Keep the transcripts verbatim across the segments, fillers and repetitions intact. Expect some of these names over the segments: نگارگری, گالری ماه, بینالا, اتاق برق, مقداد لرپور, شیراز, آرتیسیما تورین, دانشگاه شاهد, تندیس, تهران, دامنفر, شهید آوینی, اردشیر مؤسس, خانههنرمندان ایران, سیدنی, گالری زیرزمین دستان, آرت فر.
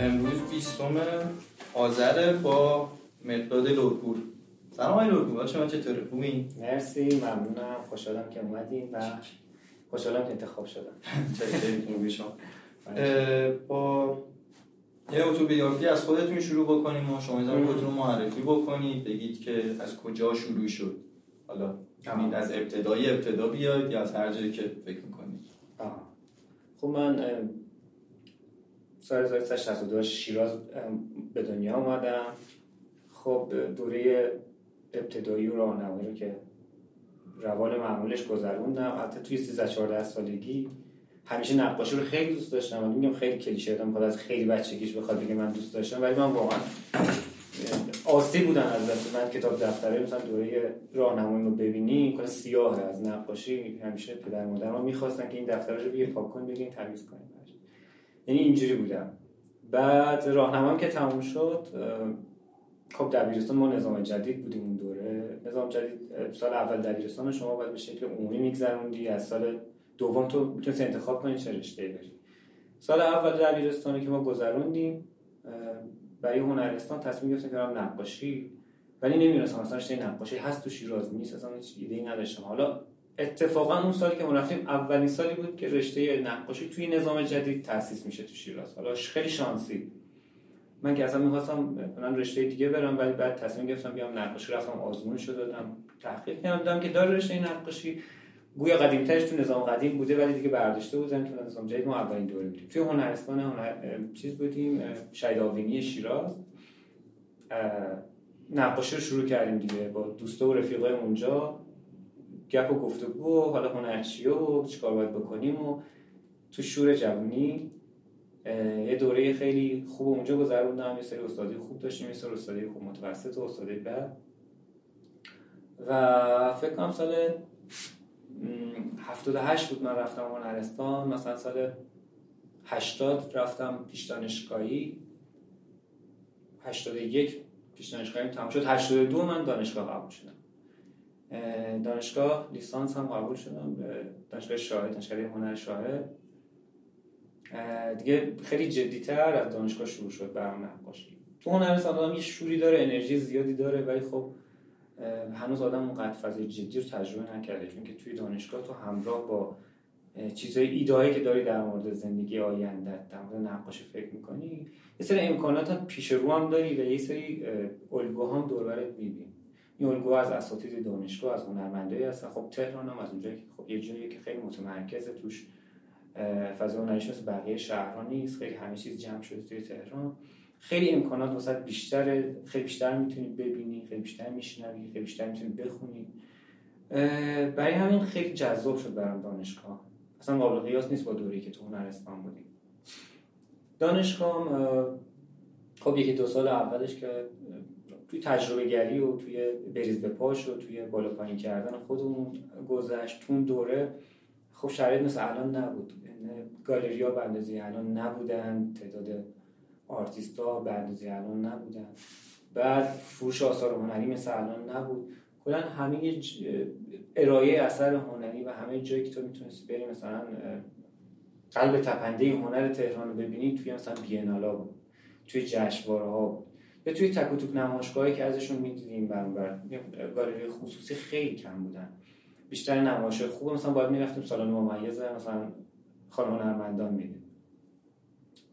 امروز بیستم آذر با مقداد لرپور. سلام آقای لرپور، شما چطوره؟ خوبین؟ مرسی، ممنونم، خوشحالم که اومدین و خوشحالم که انتخاب شدم. چطوری خوبی شما؟ با یه اوتوبیوگرافی از خودتون شروع بکنیم و شما می‌ذارم خودتون رو معرفی بکنید، بگید که از کجا شروع شد. حالا همین از ابتدای ابتدا بیاید یا از هر جایی که فکر می‌کنید. خب من سال هزار و سیصد و شصت و دو شیراز به دنیا اومدم. خب دوره ابتدایی و راهنمایی رو که روال معمولش گذروندم. حتی توی سیزده چهارده سالگی همیشه نقاشی رو خیلی دوست داشتم. من میگم خیلی کلیشه دادم، خود از خیلی بچگیش بخواد بگه من دوست داشتم، ولی من واقعا آسی بودن از دست من. کتاب دفتره مثلا دوره راهنمایی رو ببینی کلا سیاهه از نقاشی. همیشه پدر مادرم می‌خواستن که این دفتره رو بگیر پاک کن، بگین تمیز کن. یعنی اینجوری بودم. بعد راهنمایی که تموم شد، خب دبیرستان ما نظام جدید بودیم اون دوره. نظام جدید سال اول دبیرستان شما باید به شکل عمومی میگذروندی، از سال دوم تو میتونستی انتخاب کنی چه رشته‌ای بری. سال اول دبیرستانی که ما گذروندیم، برای هنرستان تصمیم گرفتم که برم نقاشی، ولی نمی‌دونستم اصلا چه نقاشی هست تو شیراز، نیست، اصلا هیچ ایده‌ای نداشتم. حالا اتفاقا اون سالی که ما رفتیم اولین سالی بود که رشته نقاشی توی نظام جدید تأسیس میشه تو شیراز. حالا خیلی شانسی، من که اصلا می‌خواستم مثلا رشته دیگه برم، ولی بعد تصمیم گرفتم بیام نقاشی. رفتم آزمونش رو دادم، تحقیق کردم که داره رشته نقاشی. گویا قدیم‌ترش تو نظام قدیم بوده ولی دیگه برداشته بودن تو نظام جدید. ما اولین دوره بودیم توی هنرستان هنر چیز بودیم، شهید آوینی شیراز. نقاشی رو شروع کردیم دیگه با دوستا و رفیقای اونجا، گپ و گفتگو و حالا هنرچیه و چیکار باید بکنیم. و تو شور جوانی یه دوره خیلی خوب اونجا گذروندم. یه سری استادی خوب داشتیم، یه سری استادی خوب متوسط و استادی بد. و فکر کنم سال هفتاد و هشت بود من رفتم هنرستان. مثلا سال هشتاد رفتم پیش دانشگاهی، هشتاد و یک پیش دانشگاهی تمام شد، هشتاد و دو من دانشگاه قبول شدم. دانشگاه لیسانس هم قبول شدم به دانشگاه شاهد، دانشگاه هنر شاهد. دیگه خیلی جدی‌تر از دانشگاه شروع شد برام نقاشی. تو هنرستان آدم یه شوری داره، انرژی زیادی داره، ولی خب هنوز آدم اونقدر فضای جدی رو تجربه نکرده، چون که توی دانشگاه تو همراه با چیزهای ایده‌ای که داری در مورد زندگی آینده‌ت، در مورد نقاشی فکر می‌کنی، یه سری امکانات پیش رو هم داری و یه سری الگوها هم دور و برت می‌بینی. این الگوها از اساتید دانشگاه، از هنرمندایی هستن. خب تهران هم از اونجایی که خب یه جاییه که خیلی متمرکزه، توش فضا هنریش مثل بقیه شهرها نیست، خیلی همه چیز جمع شده توی تهران. خیلی امکانات واسه بیشتره، خیلی بیشتر میتونید ببینی، خیلی بیشتر میشنوی، خیلی بیشتر میتونید بخونی. برای همین خیلی جذاب شد برام دانشگاه. اصلا قابل قیاس نیست با دوره‌ای که تو هنرستان بودیم. دانشگاه خب یکی دو سال اولش که توی تجربه گری و توی بریز به پاش و توی بالا پایین کردن خودمون گذشت. تو دوره خب شرایط مثل الان نبود، گالری‌ها به اندازه‌ی الان نبودن، تعداد آرتیست‌ها به اندازه‌ی الان نبودن، بعد فروش آثار هنری مثل الان نبود. کلاً همه ارائه اثر هنری و همه جایی که تو میتونستی بری، مثلا قلب تپنده هنر تهران رو ببینی توی مثلا بینالا بود، توی جشنواره‌ها بود، یا توی تک و توک نمایشگاهایی که ازشون می‌دیدیم برانبر. گالری خصوصی خیلی کم بودن، بیشتر نمایش خوب مثلا باید می‌رفتیم سالن ممیز مثلا خانم هنرمندان می‌دید.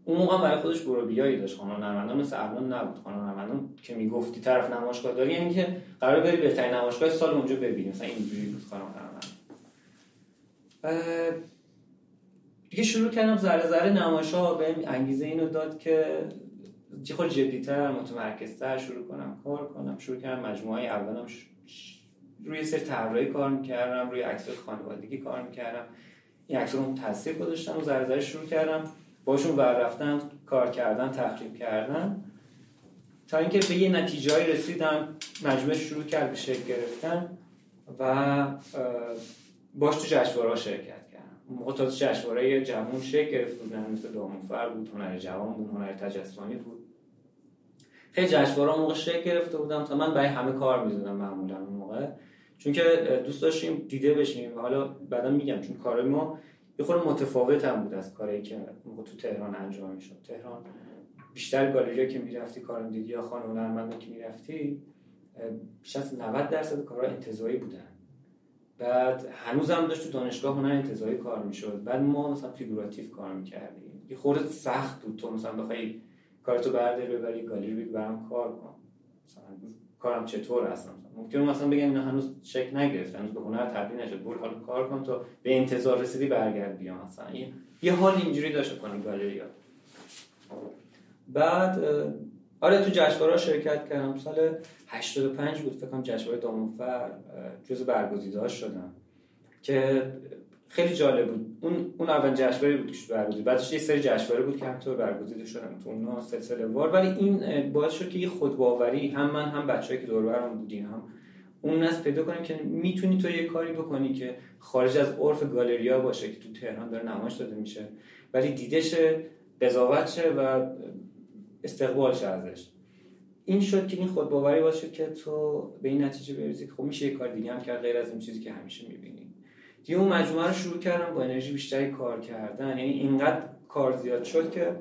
اون موقع برای خودش برابیایی داشت. خانم هنرمندان مثل الان نبود. خانم هنرمندان که میگفتی طرف نمایشگاه داری، یعنی که قرار بری بهترین نمایشگاه سال اونجا ببینی، مثلا اینجوری بود خانم هنرمند. دیگه شروع کردم ذره ذره نمایش‌ها بهم انگیزه اینو داد که خود جدی‌تر، متمرکزتر شروع کنم کار کنم. شروع کردم مجموعه اولام روی سر طراحی کار می‌کردم، روی عکس‌های خانوادگی کار می‌کردم. این عکس‌ها رو تاثیر گذاشتم و ذره ذره شروع کردم باشون ور رفتن، کار کردن، تخریب کردن، تا اینکه به یه نتیجه‌ای رسیدم. مجموعه شروع کرد به شکل گرفتن و باش تو جشنواره‌ها شرکت کردم. اون موقع تا جشنواره‌های جوان شکل گرفت بودن، مثل دامنفر بود، هنر جوان بود، هنر تجسمی بود. خیلی جشنواره‌ها موقع شکل گرفته بودم تا من برای همه کار می‌زدم معمولاً اون موقع، چون که دوست داشتیم دیده بشیم. و حالا بعدا میگم چون کارای ما یه خورده متفاوت هم بود از کاری که موقع تو تهران انجام میشد. تهران بیشتر گالری‌ها که میرفتی، کارندگی یا خانم هنرمندا که میرفتی، بیش از نود درصد کارها انتزاعی بودن. بعد هنوزم داشت تو دانشگاه هنر انتزاعی کار میشد. بعد ما مثلا فیگوراتیو کار میکردیم. یه خورده سخت بود تو مثلا بخوای کارتو برداری ببری گالری بگی برام کار کن. مثلا کارم چطور اصلا؟ ممکنه مثلا بگم اینا هنوز شکل نگرفت، هنوز به هنر تبدیل نشد. برو حالا کار کن تا به انتظار رسیدی برگرد بیا مثلا. یه, یه حال اینجوری داشت کردن گالری‌ها. بعد آره تو جشنواره‌ها شرکت کردم. سال هشتاد و پنج بود فکر کنم جشنواره دامنفر جزو برگزیده‌ها شدم که خیلی جالب بود. اون اون اول جشنواره بود که برگزید، بعدش یه سری جشنواره بود که همینطور برگزیده شدن تو اونها سلسله وار، ولی این باعث شد که یه خودباوری هم من هم بچه‌ای که دور و برم بودیم هم اون ناس پیدا کنیم که میتونی تو یه کاری بکنی که خارج از عرف گالری‌ها باشه که تو تهران داره نمایش داده میشه، ولی دیده شه، قضاوت شه و استقبال شه ازش. این شد که این خودباوری باعث شد که تو به این نتیجه برسی که خب میشه یه کار دیگه هم کرد غیر از اون چیزی که همیشه می‌بینی. دیگه اون مجموعه رو شروع کردم با انرژی بیشتری کار کردن، یعنی اینقدر کار زیاد شد که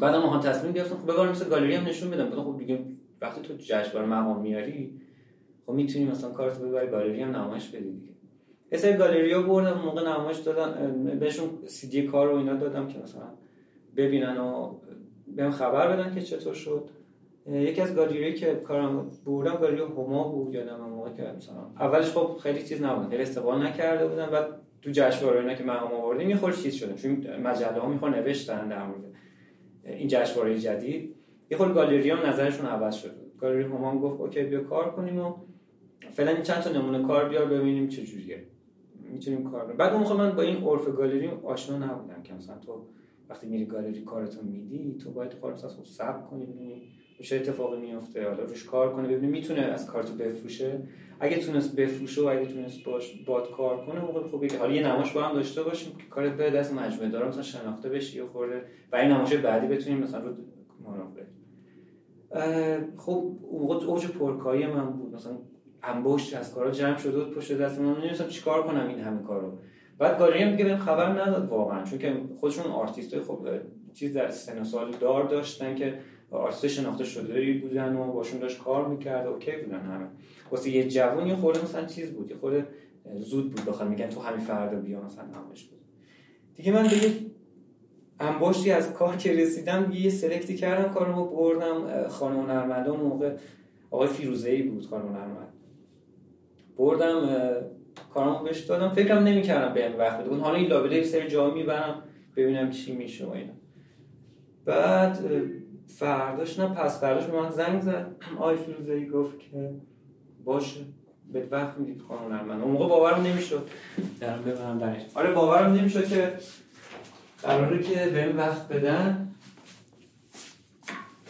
بعد ما ها تصمیم گرفتم خب بگارم مثلا گالری هم نشون بدم. بعد خب دیگه وقتی تو جشنواره مقام میاری خب میتونی مثلا کارتو ببری گالری هم نمایش بدی دیگه. مثلا گالری‌ها بردم موقع نمایش دادن بهشون سی دی کار رو اینا دادم که مثلا ببینن و بهم خبر بدن که چطور شد. یکی از گالری‌هایی که کارم بردم گالری هما بود، یادم موقع که مثلا اولش خب خیلی چیز نبود، خیلی استقبال نکرده بودن. بعد تو جشنواره اینا که مقام آوردیم یه خورده چیز شدن، چون مجله‌ها میخوان نوشتن در مورد این جشنواره جدید، یه خورده گالری‌ها نظرشون عوض شد. گالری هما گفت اوکی بیا کار کنیم و فعلا این چند تا نمونه کار بیار ببینیم چه جوریه میتونیم کار کنیم. بعد اون من با این عرف گالری آشنا نبودم که مثلا تو وقتی میری گالری کارتون میدی تو باید کارت از خود صبر کنی ببینی چه اتفاقی میفته، حالا روش کار کنه ببینی میتونه از کارتو بفروشه. اگه تونست بفروشه و اگه تونست باش باد کار کنه موقع خوبه که حالا یه نمایش با هم داشته باشیم که کارت به دست مجموعه دارم مثلا شناخته بشه یا خورده برای نمایش بعدی بتونیم مثلا رو مناقشه کنیم. خب موقع اوج پرکاری من بود، مثلا انباشت از کارا جمع شده بود پشت دست من، نمی‌دونستم چیکار کنم این همه کارو. بعد گالری هم دیگه بهم خبر نداد واقعا، چون که خودشون آرتیستای خب چیز در سن سال دار داشتن که آرتیست شناخته شده‌ای بودن و باشون داشت کار می‌کرد، اوکی بودن همه. واسه یه جوون یه خورده مثلا چیز بود، یه خورده زود بود، بخاطر میگن تو همین فردا بیا مثلا نمایش بود. دیگه من دیگه انباشتی از کار که رسیدم یه سلکتی کردم کارمو بردم خانم هنرمندا. موقع آقای فیروزه‌ای بود خانم هنرمند، بردم کارامو بهش دادم. فکرم نمی‌کردم به این وقت بود، حالا این لابلای یه سری جا میبرم ببینم چی میشه و اینا. بعد فرداش نه پس فرداش به من زنگ زد آی فیروزه‌ای، گفت که باشه به وقت میدید خانم هنرمند. اون موقع باورم نمیشد درم ببرم درش، آره باورم نمیشد که قراره که به این وقت بدن.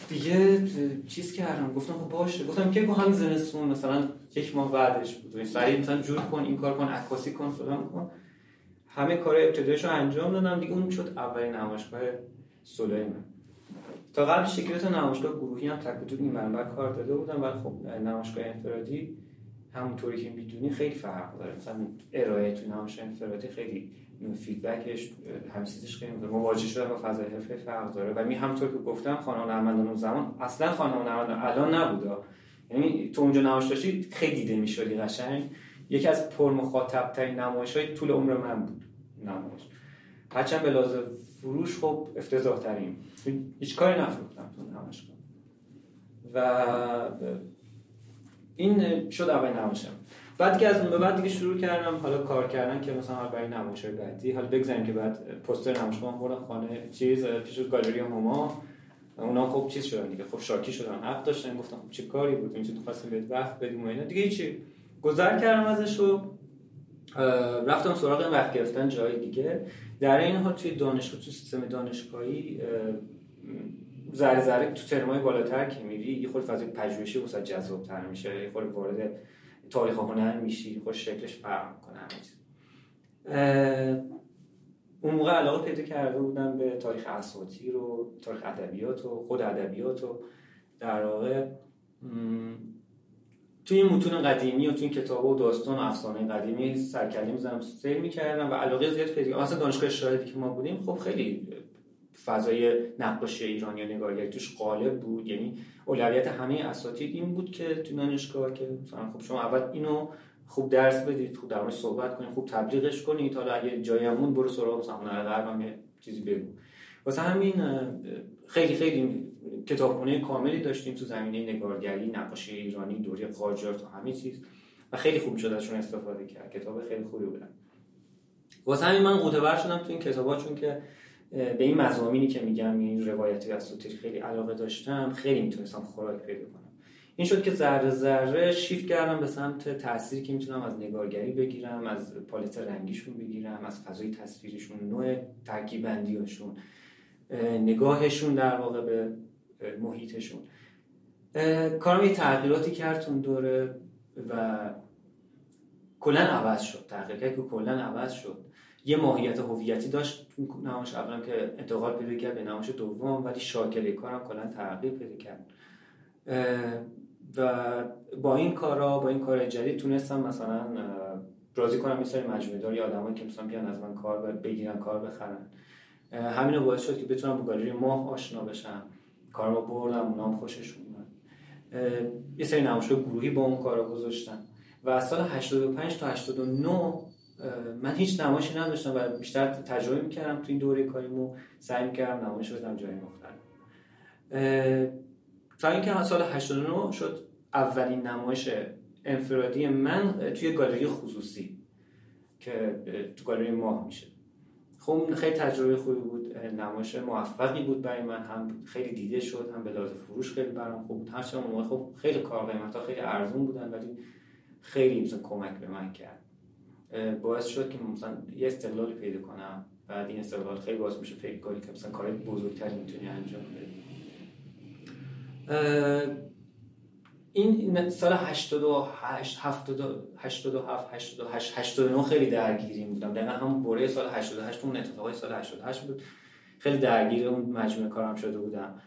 دیگه چیز کردم گفتم خب باشه، گفتم که همین زمستون مثلا یک ماه بعدش بود سریع مثلا جور کن این کار کن عکاسی کن فلان کن. همه کار ابتداییشو انجام دادم دیگه. اون شد اولین نمایشگاه سولوی من. تا قبلش یک دو تا نمایشگاه گروهی هم تک و توک این منبع کار داده بودم، ولی خب نمایشگاه انفرادی همونطوری که میدونی خیلی فرق داره. مثلا ارائه تو نمایشگاه انفرادی خیلی فیدبکش همین چیزش خیلی مواجه شدن با فضای حرفه فرق داره و می همونطور که گفتم خانم هنرمندان اون زمان اصلا خانم هنرمندان الان نبودا، یعنی تو اونجا نمایش داشتی خیلی دیده می‌شدی قشنگ. یکی از پرمخاطب‌ترین نمایش‌های طول عمر من بود نمایش، هرچند به لحاظ فروش خب افتضاح‌ترین، هیچ کاری نفروختم تو نمایش و این شد اولین نمایشم. بعد که از اون به بعد دیگه شروع کردم حالا کار کردن که مثلا حالا برای نمایش‌های بعدی حالا بگذاریم که بعد پوستر نمایشگاه بردم خانه چیز پیش گالری هما. اونا خب چیز شدن دیگه، خب شاکی شدن، حق داشتن، گفتن خب چه کاری بود اینجوری خواستیم بهت وقت بدیم و اینا دیگه. چی گذر کردم ازش و رفتم سراغ این وقت گرفتن جای دیگه. در این حال توی دانشگاه تو سیستم دانشگاهی ذره ذره تو ترمای بالاتر که میری یه خورده فضای پژوهشی واسه جذاب‌تر میشه، یه خورده وارد تاریخ هنر میشی، خود شکلش فرق می‌کنه همین. اون موقع علاقه پیدا کرده بودم به تاریخ اساطیر و تاریخ ادبیات و خود ادبیات و در واقع توی این متون قدیمی و توی این کتاب‌ها و داستان و افسانه قدیمی سرکله می‌زدم، سیر می‌کردم و علاقه زیاد پیدا کردم. اصلا دانشگاه شاهدی که ما بودیم خب خیلی فضای نقاشی ایرانی یا نگارگری توش غالب بود. یعنی اولویت همه اساتید این بود که تو دانشگاه که مثلا خب شما اول اینو خوب درس بدید، خوب درمون صحبت کنید، خوب تبلیغش کنید، حالا اگه جایمون برو سراغ مثلا هنر غرب هم چیزی بگو. واسه همین خیلی خیلی کتابخونه کاملی داشتیم تو زمینه نگارگری، نقاشی ایرانی، دوره قاجار تا همه چیز و خیلی خوب شد ازشون استفاده کرد. کتاب خیلی خوبی بود. واسه همین من غوطه‌ور شدم تو این کتابا، چون که به این مضامینی که میگم این روایتی اساطیری خیلی علاقه داشتم، خیلی میتونستم خوراک پیدا کنم. این شد که ذره ذره شیفت کردم به سمت تأثیری که میتونم از نگارگری بگیرم، از پالت رنگیشون بگیرم، از فضای تصویریشون، نوع ترکیبندیاشون، نگاهشون در واقع به محیطشون. کارم یه تغییراتی کرد اون دوره و کلاً عوض شد، تغییر کرد که کلاً عوض شد. یه ماهیت هویتی داشت نمایش اولم که انتقال پیدا کرد به نمایش دوم، ولی شاکله کارم کلاً تغییر پیدا کرد و با این کارا با این کار جدید تونستم مثلا راضی کنم یه سری مجموعه دار یا آدمایی که مثلا بیان از من کار بگیرن، کار بخرن. همین رو باعث شد که بتونم با گالری ماه آشنا بشم، کارا بردم، اونام خوششون اومد. یه سری نمایش‌های گروهی با اون کارا گذاشتم و از سال هشتاد و پنج تا هشتاد و نه من هیچ نمایشی نداشتم و بیشتر تجربه می‌کردم تو این دوره کاریمو، سعی می‌کردم نمایش بدم جای مختلف. تا اینکه سال هشتاد و نه شد اولین نمایش انفرادی من توی گالری خصوصی که تو گالری ماه میشه. خب خیلی تجربه خوبی بود، نمایش موفقی بود برای من، هم خیلی دیده شد، هم به لحاظ فروش خیلی برام خوب بود. هرچند موقع خب خیلی کار قیمتا خیلی ارزون بودن ولی خیلی مثلا کمک به من کرد، باعث شد که مثلا یه استقلالی پیدا کنم. بعد این استقلال خیلی باعث میشه فکر کنی که مثلا کاری بزرگتری میتونی انجام بدی. این سال هشتاد و هشت هفتاد و هفت هشتاد و هشت هشتاد و نه خیلی درگیریم بودم. دقیقا همون بره سال هشتاد و هشت اون اتفاقای سال هشتاد و هشت بود، خیلی درگیر اون مجموعه کارم شده بودم.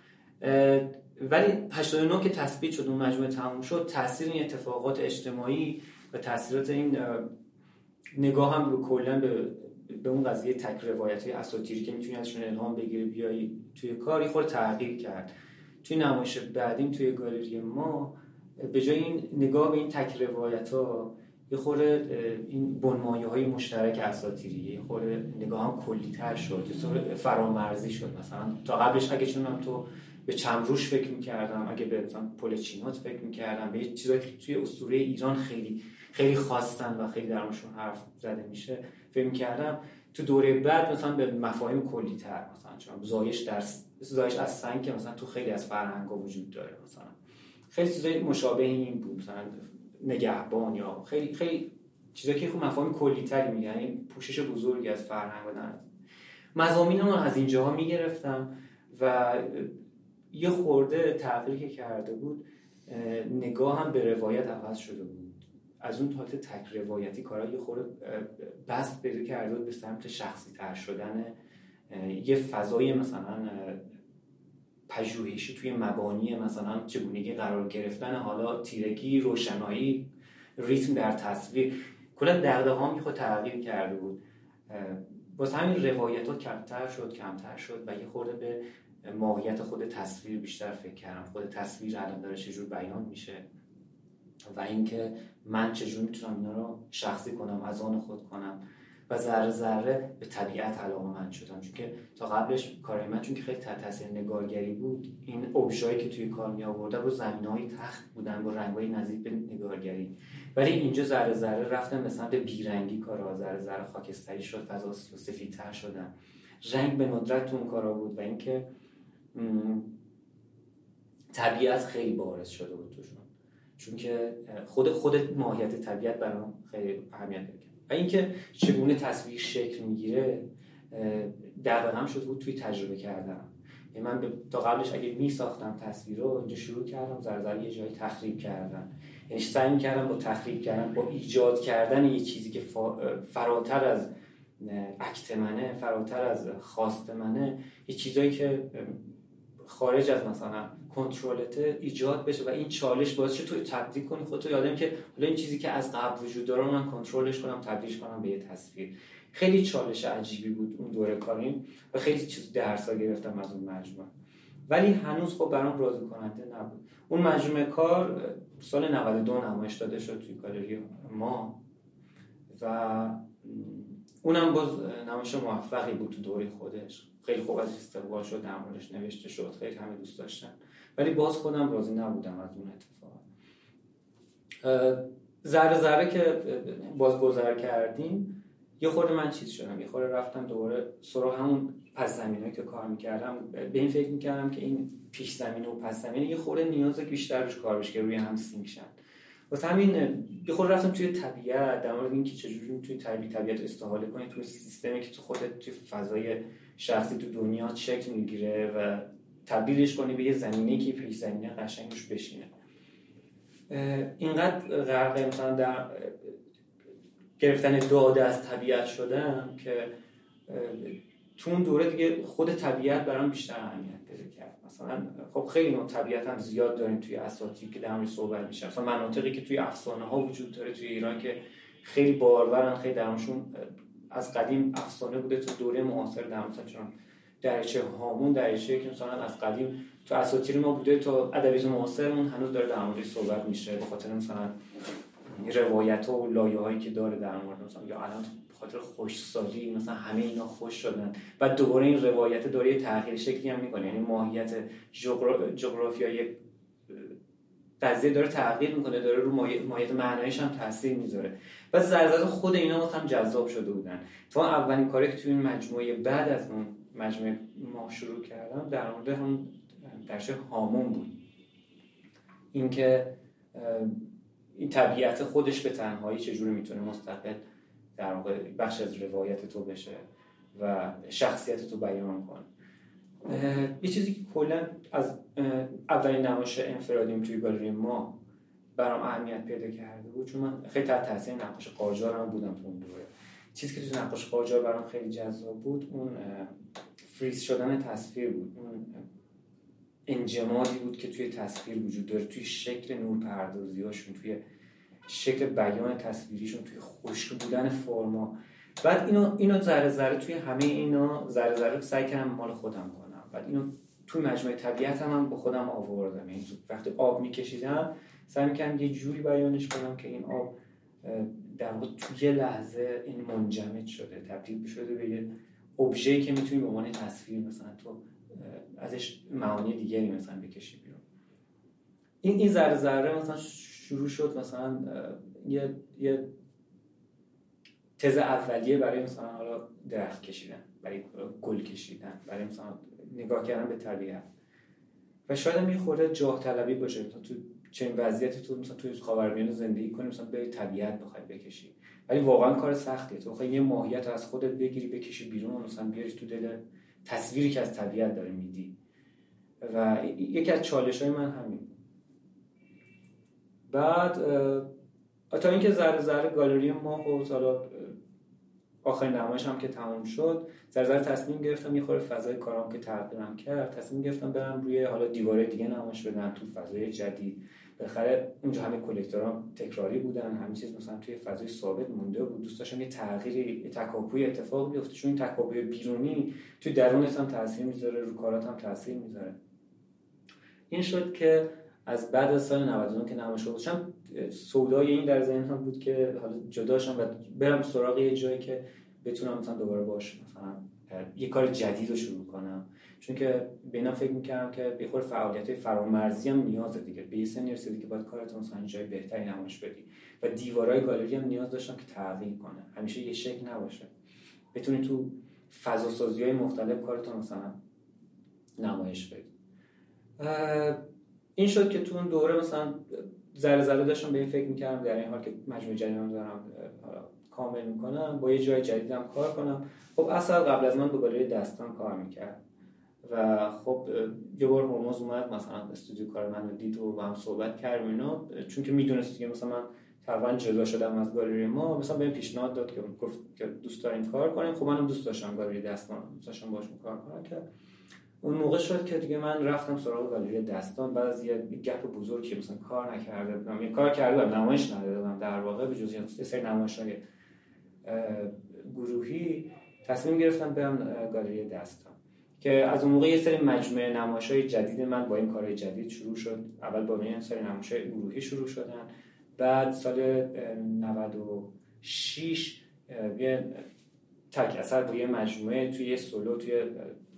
ولی هشتاد و نه که تثبیت شد، اون مجموعه تموم شد، تاثیر این اتفاقات اجتماعی و تاثیرات این نگاه هم رو کلا به به اون قضیه تک روایت‌های اساطیری که میتونی ازشون الهام بگیری بیایی توی کاری خود تغییر کرد. توی نمایش بعدیم توی گالری ما به جای این نگاه به این تک روایت‌ها یه خورده این بنمایه‌های مشترک اساطیری یه خورده نگاهم کلی‌تر شد، یه طور فرامرزی شد. مثلا تا قبلش اگه چونم تو به چمروش فکر می‌کردم، اگه به مثلا پولچینات فکر می‌کردم، به چیزایی که توی اسطوره ایران خیلی خیلی خواستن و خیلی درمشون حرف زده میشه فکر می‌کردم. تو دوره بعد مثلا به مفاهیم کلی‌تر، مثلا چون زایش در زایش از سنگ که مثلا تو خیلی از فرهنگ‌ها وجود داره، مثلا خیلی چیزای مشابه این بود، مثلا نگهبان یا خیلی خیلی چیزایی که خب مفاهیم کلی‌تری میگن، یعنی پوشش بزرگی از فرهنگ دارن. مضامینم از اینجاها میگرفتم و یه خورده تغییری که کرده بود نگاه هم به روایت عوض شده بود. از اون حالت تک روایتی کارا یه خورده بست پیدا کرده بود به سمت شخصی تر شدن، یه فضای مثلا پژوهشی توی مبانی مثلا چگونگی قرار گرفتن، حالا تیرگی، روشنایی، ریتم در تصویر، کلا دغدغه‌هام میخواد تغییر کرده بود. واسه همین روایت‌ها کمتر شد کمتر شد و یه خورده به ماهیت خود تصویر بیشتر فکر کردم، خود تصویر الان داره چجور بیان میشه و اینکه من چجور میتونم اینا رو شخصی کنم، از آن خود کنم و ذره ذره به طبیعت علاقه‌مند شدم. چون که تا قبلش کارهای من چون که خیلی تحت تاثیر نگارگری بود، این ابژه‌هایی که توی کار می آوردم رو زمینه‌های تخت بودن با رنگ‌های نزدیک به نگارگری، ولی اینجا ذره ذره رفتم به سمت بیرنگی کارها، ذره ذره خاکستری شد، فضا سفیدتر شدم، رنگ به ندرت اون کارا بود و اینکه طبیعت خیلی بارز شده بود توشون، چون که خود خود ماهیت طبیعت برام خیلی اهمیت داره و اینکه چگونه تصویر شکل میگیره دغدغه‌ام شده بود توی تجربه کردم. یعنی من تا قبلش اگه میساختم تصویر رو، اینجا شروع کردم ذره ذره یه جایی تخریب کردم، یعنی سعی می‌کردم با تخریب کردن، با ایجاد کردن یه چیزی که فراتر از اکت منه، فراتر از خواست منه، یه چیزایی که خارج از مثلا کنترلت ایجاد بشه و این چالش باعث شه تو تبدیل کنی خودتو، یادم که حالا این چیزی که از قبل وجود داره من کنترلش کنم، تبدیلش کنم به یه تصویر. خیلی چالش عجیبی بود اون دوره کاریم و خیلی چیز درس‌ها گرفتم از اون مجموعه، ولی هنوز خب برام راضی کننده نبود. اون مجموعه کار سال نود و دو نمایش داده شد توی گالری ماه و اونم باز نمایش موفقی بود تو دوره خودش، خیلی خوب از استقبال شد، در موردش نوشته شد، خیلی همه دوست داشتن، ولی باز خودم راضی نبودم از اون اتفاق. ذره ذره که باز گذر کردیم یه خورده من چیز شدم، یه خورده رفتم دوباره سراغ همون پس زمینه‌ای که کار میکردم، به این فکر میکردم که این پیش زمینه و پس زمینه یه خورده نیازه که بیشتر روش کار بشه که روی هم سینک شن. واسه همین یه خورده رفتم توی طبیعت، در مورد اینکه چجوری توی طبیعت طبیعت استفاده کنی توی سیستمی که تو خودت توی فضای شخصی تو دنیا شکل میگیره و تبدیلش کنی به یه زمینه‌ای که پیش زمینه قشنگش بشینه. اینقدر غرق مثلا در گرفتن داده از طبیعت شدم که تو اون دوره دیگه خود طبیعت برام بیشتر اهمیت پیدا کرد. مثلا خب خیلی نوع طبیعت هم زیاد داریم توی اساطیر که در مورد صحبت میشه، مثلا مناطقی که توی افسانه ها وجود داره توی ایران که خیلی بارورن، خیلی درمشون از قدیم افسانه بوده، تو دوره معاصر در مثلا چون دریچه هامون، دریچه که مثلا از قدیم تو اساطیر ما بوده تا ادبیات معاصرمون هنوز داره در موردش صحبت میشه، به خاطر مثلا روایت ها و لایه هایی که داره در مورد مثلا، یا الان به خاطر خوش‌سازی مثلا همه اینا خوش شدن و دوباره این روایت داره یه تغییر شکلی هم میکنه، یعنی ماهیت جغرا... جغرافیایی قضیه داره تغییر میکنه، داره رو ماهیت معنایش هم تاثیر میذاره و زرزت خود اینا واسم جذاب شده بودن. تو اولین کاری که تو این مجموعه بعد از اون مجموعه ما شروع کردم در مورد هم درش هامون بود، اینکه این طبیعت خودش به تنهایی چجوری میتونه مستقل در واقع بخش از روایت تو بشه و شخصیت تو بیان کنه. یه چیزی که کلا از اولین نمایش انفرادیم توی گالری ما برام اهمیت پیدا کرده بود، چون من خیلی تحت تاثیر نقاش قاجارم بودم تو اون دوره. چیزی که تو نقاش قاجار برام خیلی جذاب بود اون فریز شدن تصویر بود، اون انجمادی بود که توی تصویر وجود داره، توی شکل نورپردازی‌هاشون، توی شکل بیان تصویریشون، توی خشک بودن فرما. بعد اینو اینو ذره ذره توی همه اینا ذره ذره سعی کردم مال خودم کنم. بعد اینو توی مجموعه طبیعت هم, هم با خودم آوردم. یعنی وقتی آب می‌کشیدم سعی می‌کردم یه جوری بیانش کنم که این آب در واقع توی لحظه این منجمد شده، تبدیل شده به یه ابژه‌ای که می‌تونی به عنوان تصویر مثلا تو ازش معانی دیگری مثلا بکشی بیرون. این این ذره ذره مثلا شروع شد مثلا یه یه تز اولیه برای مثلا حالا درخت کشیدن، برای گل کشیدن، برای مثلا نگاه کردن به طبیعت. و شاید هم یه خورده جاه طلبی باشه، مثلا تو چه وضعیتی تو مثلا توی خاورمیانه زندگی کنی، مثلا به طبیعت بخوای بکشی، ولی واقعا کار سختیه. تو بخوای یه ماهیت از خودت بگیری بکشی بیرون، مثلا بیاری تو دل تصویری که از طبیعت داره میدی. و یکی از چالش‌های من همین. بعد تا اینکه ذره ذره گالری ما خب حالا آخرین نمایش هم که تموم شد، ذره ذره تصمیم گرفتم یه خورده فضای کارم که تغییرم کرد، تصمیم گرفتم برم روی حالا دیواره دیگه نمایش بدم تو فضای جدید. بالاخره اونجا همه کلکتورام تکراری بودن، همه چیز مثلا توی فضای ثابت مونده بود، دوست داشتم یه تغییری، یه تکاپوی اتفاق بیفته، چون این تکاپوی بیرونی توی درونت هم تاثیر میذاره، رو کارات هم تاثیر میذاره. این شد که از بعد از سال نود و نه که نمایش گذاشتم، سودای این در ذهنم بود که حالا جداشم و برم سراغ یه جایی که بتونم مثلا دوباره باش مثلا یه کار جدید رو شروع کنم، چون که بینم فکر میکردم که به خود فعالیت‌های فرامرزی هم نیازه دیگه، به یه سنی رسیدی که باید کارتون مثلا جای بهتری نمایش بدی و دیوارهای گالری هم نیاز داشتم که تغییر کنه، همیشه یه شکل نباشه، بتونی تو فضا سازی‌های مختلف کارتون مثلا نمایش بدی. این شد که تو اون دوره مثلا ذره ذره داشتم به این فکر میکردم در این حال که مجموعه جدیدم دارم کامل میکنم، با یه جای جدیدم کار کنم. خب اصلا قبل از من تو گالری دستان کار میکرد و خب یه بار هرمز اومد مثلا استودیو کار من رو دید و با هم صحبت کردیم اینا، چون که میدونست که مثلا من تقریبا جدا شدم از گالری ما، مثلا بهم پیشنهاد داد که گفت که دوست دارین کار کنیم. خب منم دوست داشتم گالری دستان، دوست داشتم باهاش کار کنم که اون موقع شد که دیگه من رفتم سراغ گالری دستان. بعد از یه گپ بزرگی مثلا کار نکرده بودم، یه کار کردم، نمایش ندادم در واقع، به جز یه سری نمایش‌های گروهی تصمیم گرفتم برم گالری دستان که از اون موقع یه سری مجموعه نمایش‌های جدید من با این کارهای جدید شروع شد. اول با این سری نمایش‌های گروهی شروع شدن، بعد سال نود و شش یه تک اثر با یه مجموعه توی یه سولو توی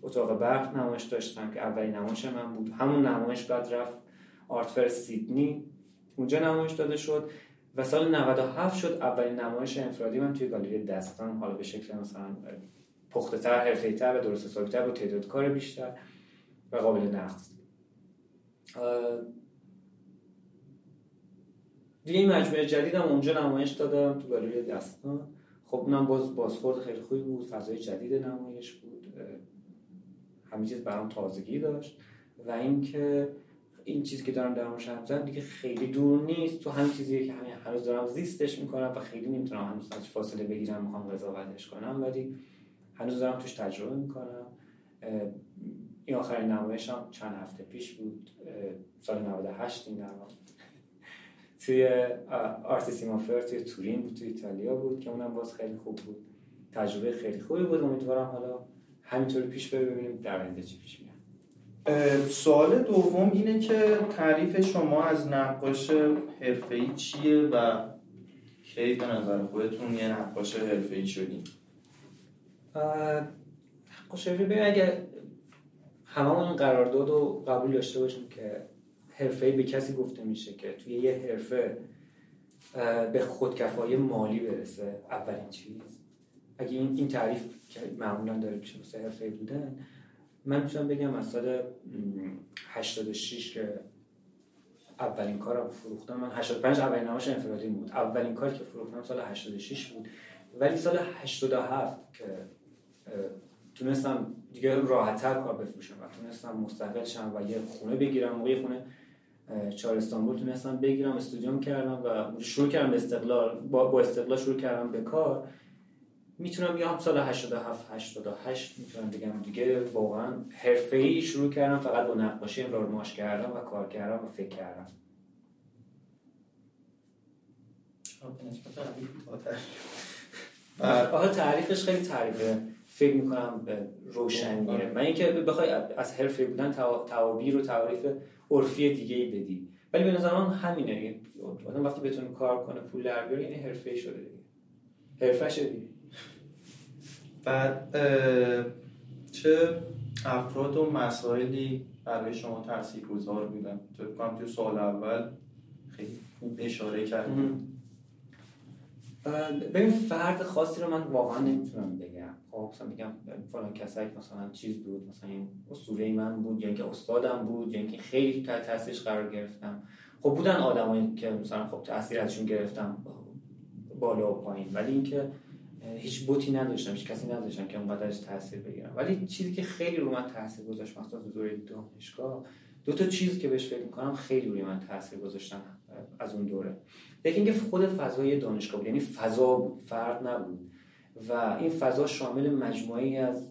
اتاق برق نمایش داشتم که اولین نمایش من بود. همون نمایش بعد رفت آرت فر سیدنی، اونجا نمایش داده شد و سال نود و هفت شد اولین نمایش انفرادی من توی گالری دستان، حالا به شکل مثلا پخته‌تر، حرفه‌ای‌تر و درست حسابی‌تر با تعداد کار بیشتر و قابل نقد. دیگه این مجموعه جدیدم اونجا نمایش دادم تو گالری دستان. خب اونم باز بازخورد خیلی خوبی بود، فضای جدید نمایش بود، همه چیز برام تازگی داشت و اینکه این چیزی که دارم درمون شدم دیگه خیلی دور نیست، تو همین چیزیه که همین هنوز دارم زیستش میکنم و خیلی نمیتونم هنوز ازش فاصله بگیرم، میخوام قضاوتش کنم ولی هنوز دارم توش تجربه میکنم. این آخرین نمایشم چند هفته پیش بود، سال نود و هشت این نمایش توی آرتیسیما تورین بود، توی ایتالیا بود که اونم باز خیلی خوب بود، تجربه خیلی خوبی بود. امیدوارم حالا همینطوری پیش بره، ببینیم در آینده چی پیش میاد. سوال دوم اینه که تعریف شما از نقاش حرفه‌ای چیه و کی به نظر خودتون یه نقاش حرفه‌ای شدین؟ نقاش حرفه‌ای ببین، اگه هممون قرارداد رو قبول داشته باشیم که حرفه‌ای به کسی گفته میشه که توی یه حرفه به خودکفایی مالی برسه، اولین چیز اگه این این تعریف که معمولا داره میشه واسه حرفه‌ای بودن، من میتونم بگم از سال هشتاد و شش که اولین کارم فروختم، من هشتاد و پنج اولین نمایش انفرادی بود، اولین کار که فروختم سال هشتاد و شش بود، ولی سال هشتاد و هفت که تونستم دیگه راحت‌تر کار بفروشم و تونستم مستقل شم و یه خونه بگیرم. موقعی خونه چهار استانبول تونستم بگیرم، استودیوم کردم و شروع کردم به استقلال، با, با استقلال شروع کردم به کار. میتونم بگم سال هشتاد و هفت هشتاد و هشت میتونم بگم دیگه واقعا حرفه‌ای شروع کردم، فقط با نقاشی امرار ماش کردم و کار کردم و فکر کردم. آخه تعریفش خیلی تعریفه، فکر میکنم روشنیه. من اینکه بخوای از حرفه‌ای بودن تعابیر و تعاریف عرفی دیگه‌ای بدی، ولی به نظر من همینه، آدم وقتی بتونه کار کنه پول در بیاره، این حرفه‌ای شده دیگه، حرفه شدی. بعد چه افراد و مسائلی برای شما تاثیرگذار بودن؟ تو بکنم توی سال اول خیلی خوب اشاره کردیم. ببین فرد خاصی رو من واقعا نمیتونم بگم، خب مثلا بگم فلان کسایی مثلا چیز بود، مثلا این اسطوره من بود یا اینکه استادم بود یا اینکه خیلی تحت تاثیرش قرار گرفتم. خب بودن آدمایی که مثلا خب تاثیر ازشون گرفتم بالا و پایین، ولی اینکه هیچ بوتی نداشتم، هیچ کسی نداشتم که اونقدرش تاثیر بگیرم. ولی چیزی که خیلی رو من تاثیر گذاشت مثلا تو دوره دانشگاه، دو تا چیز که بهش فکر می‌کنم خیلی روی من تاثیر گذاشتن از اون دوره. یکی اینکه خود فضای دانشگاه بود، یعنی فضا بود، فرد نبود و این فضا شامل مجموعه‌ای از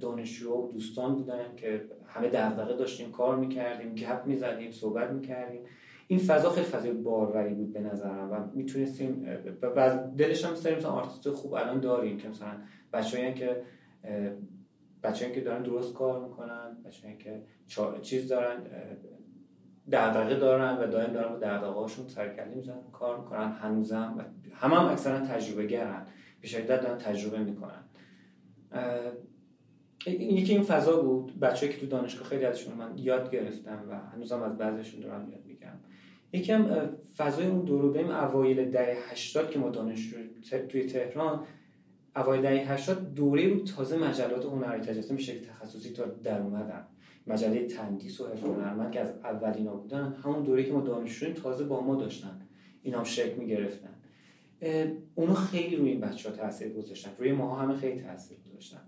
دانشجوها و دوستان بودن که همه دغدغه داشتیم، کار می‌کردیم، گپ می‌زدیم، صحبت می‌کردیم. این فضا خیلی فضای باروری بود به نظرم و میتونستیم و از دلش هم سریم مثلا آرتیست خوب الان داریم که مثلا بچه‌ای که بچه‌ای که دارن درست کار میکنن، بچه‌ای که چیز دارن، دغدغه دارن و دائم دارن با دغدغه‌هاشون سرکله میزنن، کار میکنن هنوزم و هم هم اکثرا تجربه گرن، به شدت دارن تجربه میکنن. یکی این فضا بود، بچه‌ای که تو دانشگاه خیلی ازشون من یاد گرفتم و هنوزم از بعضیشون دارم یاد میگم. یکم فضای اون دور و بین اوایل دهه هشتاد که ما دانشجو توی تهران، اوایل دهه هشتاد دوره بود تازه مجلات هنری تجسم شکل تخصصی تا در اومدن، مجله تندیس و هنرمند که از اولینا بودن، همون دوره که ما دانشجویم تازه با ما داشتن اینا هم شکل می‌گرفتن. اونا خیلی روی این بچه‌ها تاثیر گذاشتن، روی ما هم خیلی تاثیر گذاشتن.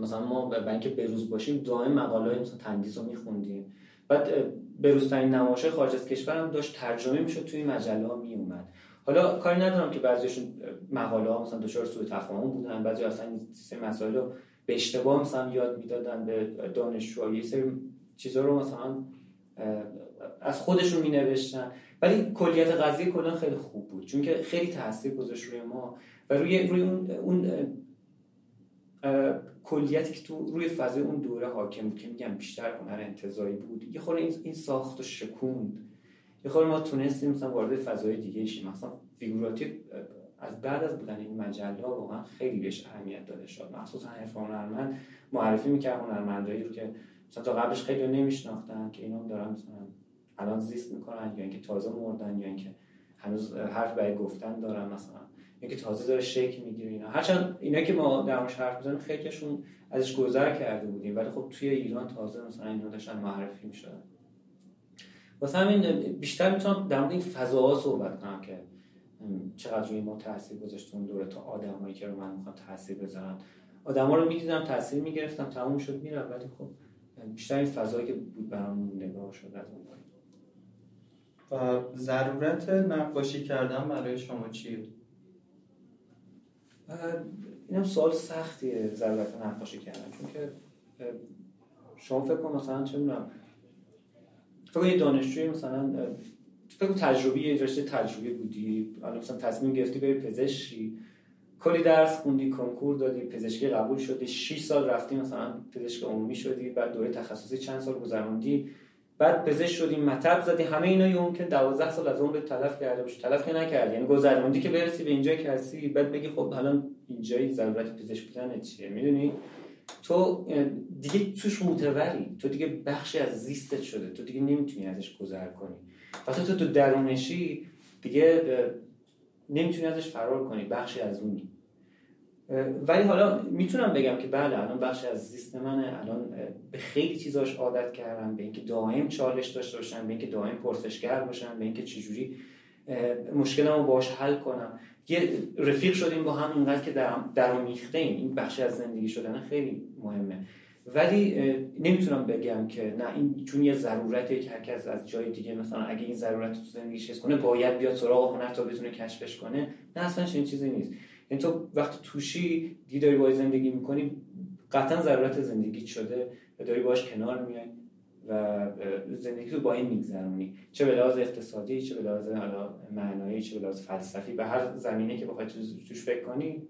مثلا ما برای اینکه بروز باشیم دائم مقاله‌های مثلا تندیس رو می‌خوندیم، بعد بروزترین نمایش‌های خارج از کشورم داشت ترجمه می‌شد توی مجله‌ها میومد. حالا کاری ندارم که بعضیشون مقاله‌ها مثلا دچار سوء تفاهم بودن، بعضی اصلا این مسائل رو به اشتباه مثلا یاد میدادن به دانشجوها، یه سری چیزا رو مثلا از خودشون مینوشتن. ولی کلیت قضیه کلا خیلی خوب بود، چون که خیلی تاثیر گذاشت روی ما و روی روی اون اون کلیتی که تو روی فضای اون دوره حاکم بود که میگم بیشتر هنر انتزاعی بود. یه خورده این این ساخت و شکوند، یه خورده ما تونستیم مثلا وارد فضای دیگه شیم. مثلا فیگوراتیو از بعد از بودن این مجله واقعا خیلی بهش اهمیت داده شد، مخصوصا حرف هنرمند معرفی می‌کرد هنرمندایی رو که مثلا تا قبلش خیلی نمی‌شناختن که اینا دارن مثلا الان زیست می‌کنن، یا اینکه تازه مردن، یا اینکه هنوز حرف برای گفتن دارن، مثلا اینکه تازه داره شکل می‌گیره. اینا هرچند اینا که ما درمش حرف می‌زنیم خیلیشون ازش گذر کرده بودیم، ولی خب توی ایران تازه مثلا اینا داشتن معرفی می‌شدن. واسه همین بیشتر می‌تونم در مورد این فضاها صحبت کنم که چقدر روی ما تاثیر گذاشت اون دوره تا آدمایی که رو من می‌خوام تاثیر بذارن. آدما رو می‌دیدم، تاثیر می‌گرفتم، تموم شد میرم، ولی خب بیشتر این فضایی که بود برام نگاه شد از اون. و ضرورت نقاشی کردن برای شما چیه؟ اینم سوال سختیه، ضرورت نقاشی کردن، چون که شما فکر کن مثلا چه می‌دونم فکر یه دانشجوی مثلا فکر تجربی رشته تجربی بودی، الان مثلا تصمیم گرفتی بری پزشکی، کلی درس خوندی، کنکور دادی، پزشکی قبول شدی، شش سال رفتی مثلا پزشک عمومی شدی، بعد دوره تخصصی چند سال گذروندی، بعد پزشک شدی، مطب زدی، همه اینا یمکن دوازده سال از عمرت تلف کرده باشی، تلف که نکردی، یعنی گذروندی که برسی به اینجای کسی، بعد بگی خب الان اینجای ضرورت پزشک بودن چیه؟ میدونی تو دیگه توش متوری، تو دیگه بخشی از زیستت شده، تو دیگه نمیتونی ازش گذر کنی. وقتی تو تو درونشی دیگه نمیتونی ازش فرار کنی، بخشی از اونی. ولی حالا میتونم بگم که بله الان بخشی از زیست منه، الان به خیلی چیزاش عادت کردم، به اینکه دائم چالش داشته باشم، به اینکه دائم پرسشگر باشم، به اینکه چجوری مشکلمو باهاش حل کنم. یه رفیق شدیم با هم اینقدر که در درآمیخته ایم، این بخشی از زندگی شدن خیلی مهمه. ولی نمیتونم بگم که نه این چون یه ضرورتیه که هر کس از جای دیگه مثلا اگه این ضرورت تو زندگیش حس کنه باید بیاد سراغ هنر تا بتونه کشفش کنه، نه اصلا چنین چیزی نیست. یعنی تو وقتی توشی دیگه داری باهاش زندگی میکنی، قطعا ضرورت زندگیت شده و داری باهاش کنار میای و زندگی تو با این میگذرونی، چه به لحاظ اقتصادی، چه به لحاظ معنایی، چه به لحاظ فلسفی، به هر زمینه که بخوای توش فکر کنی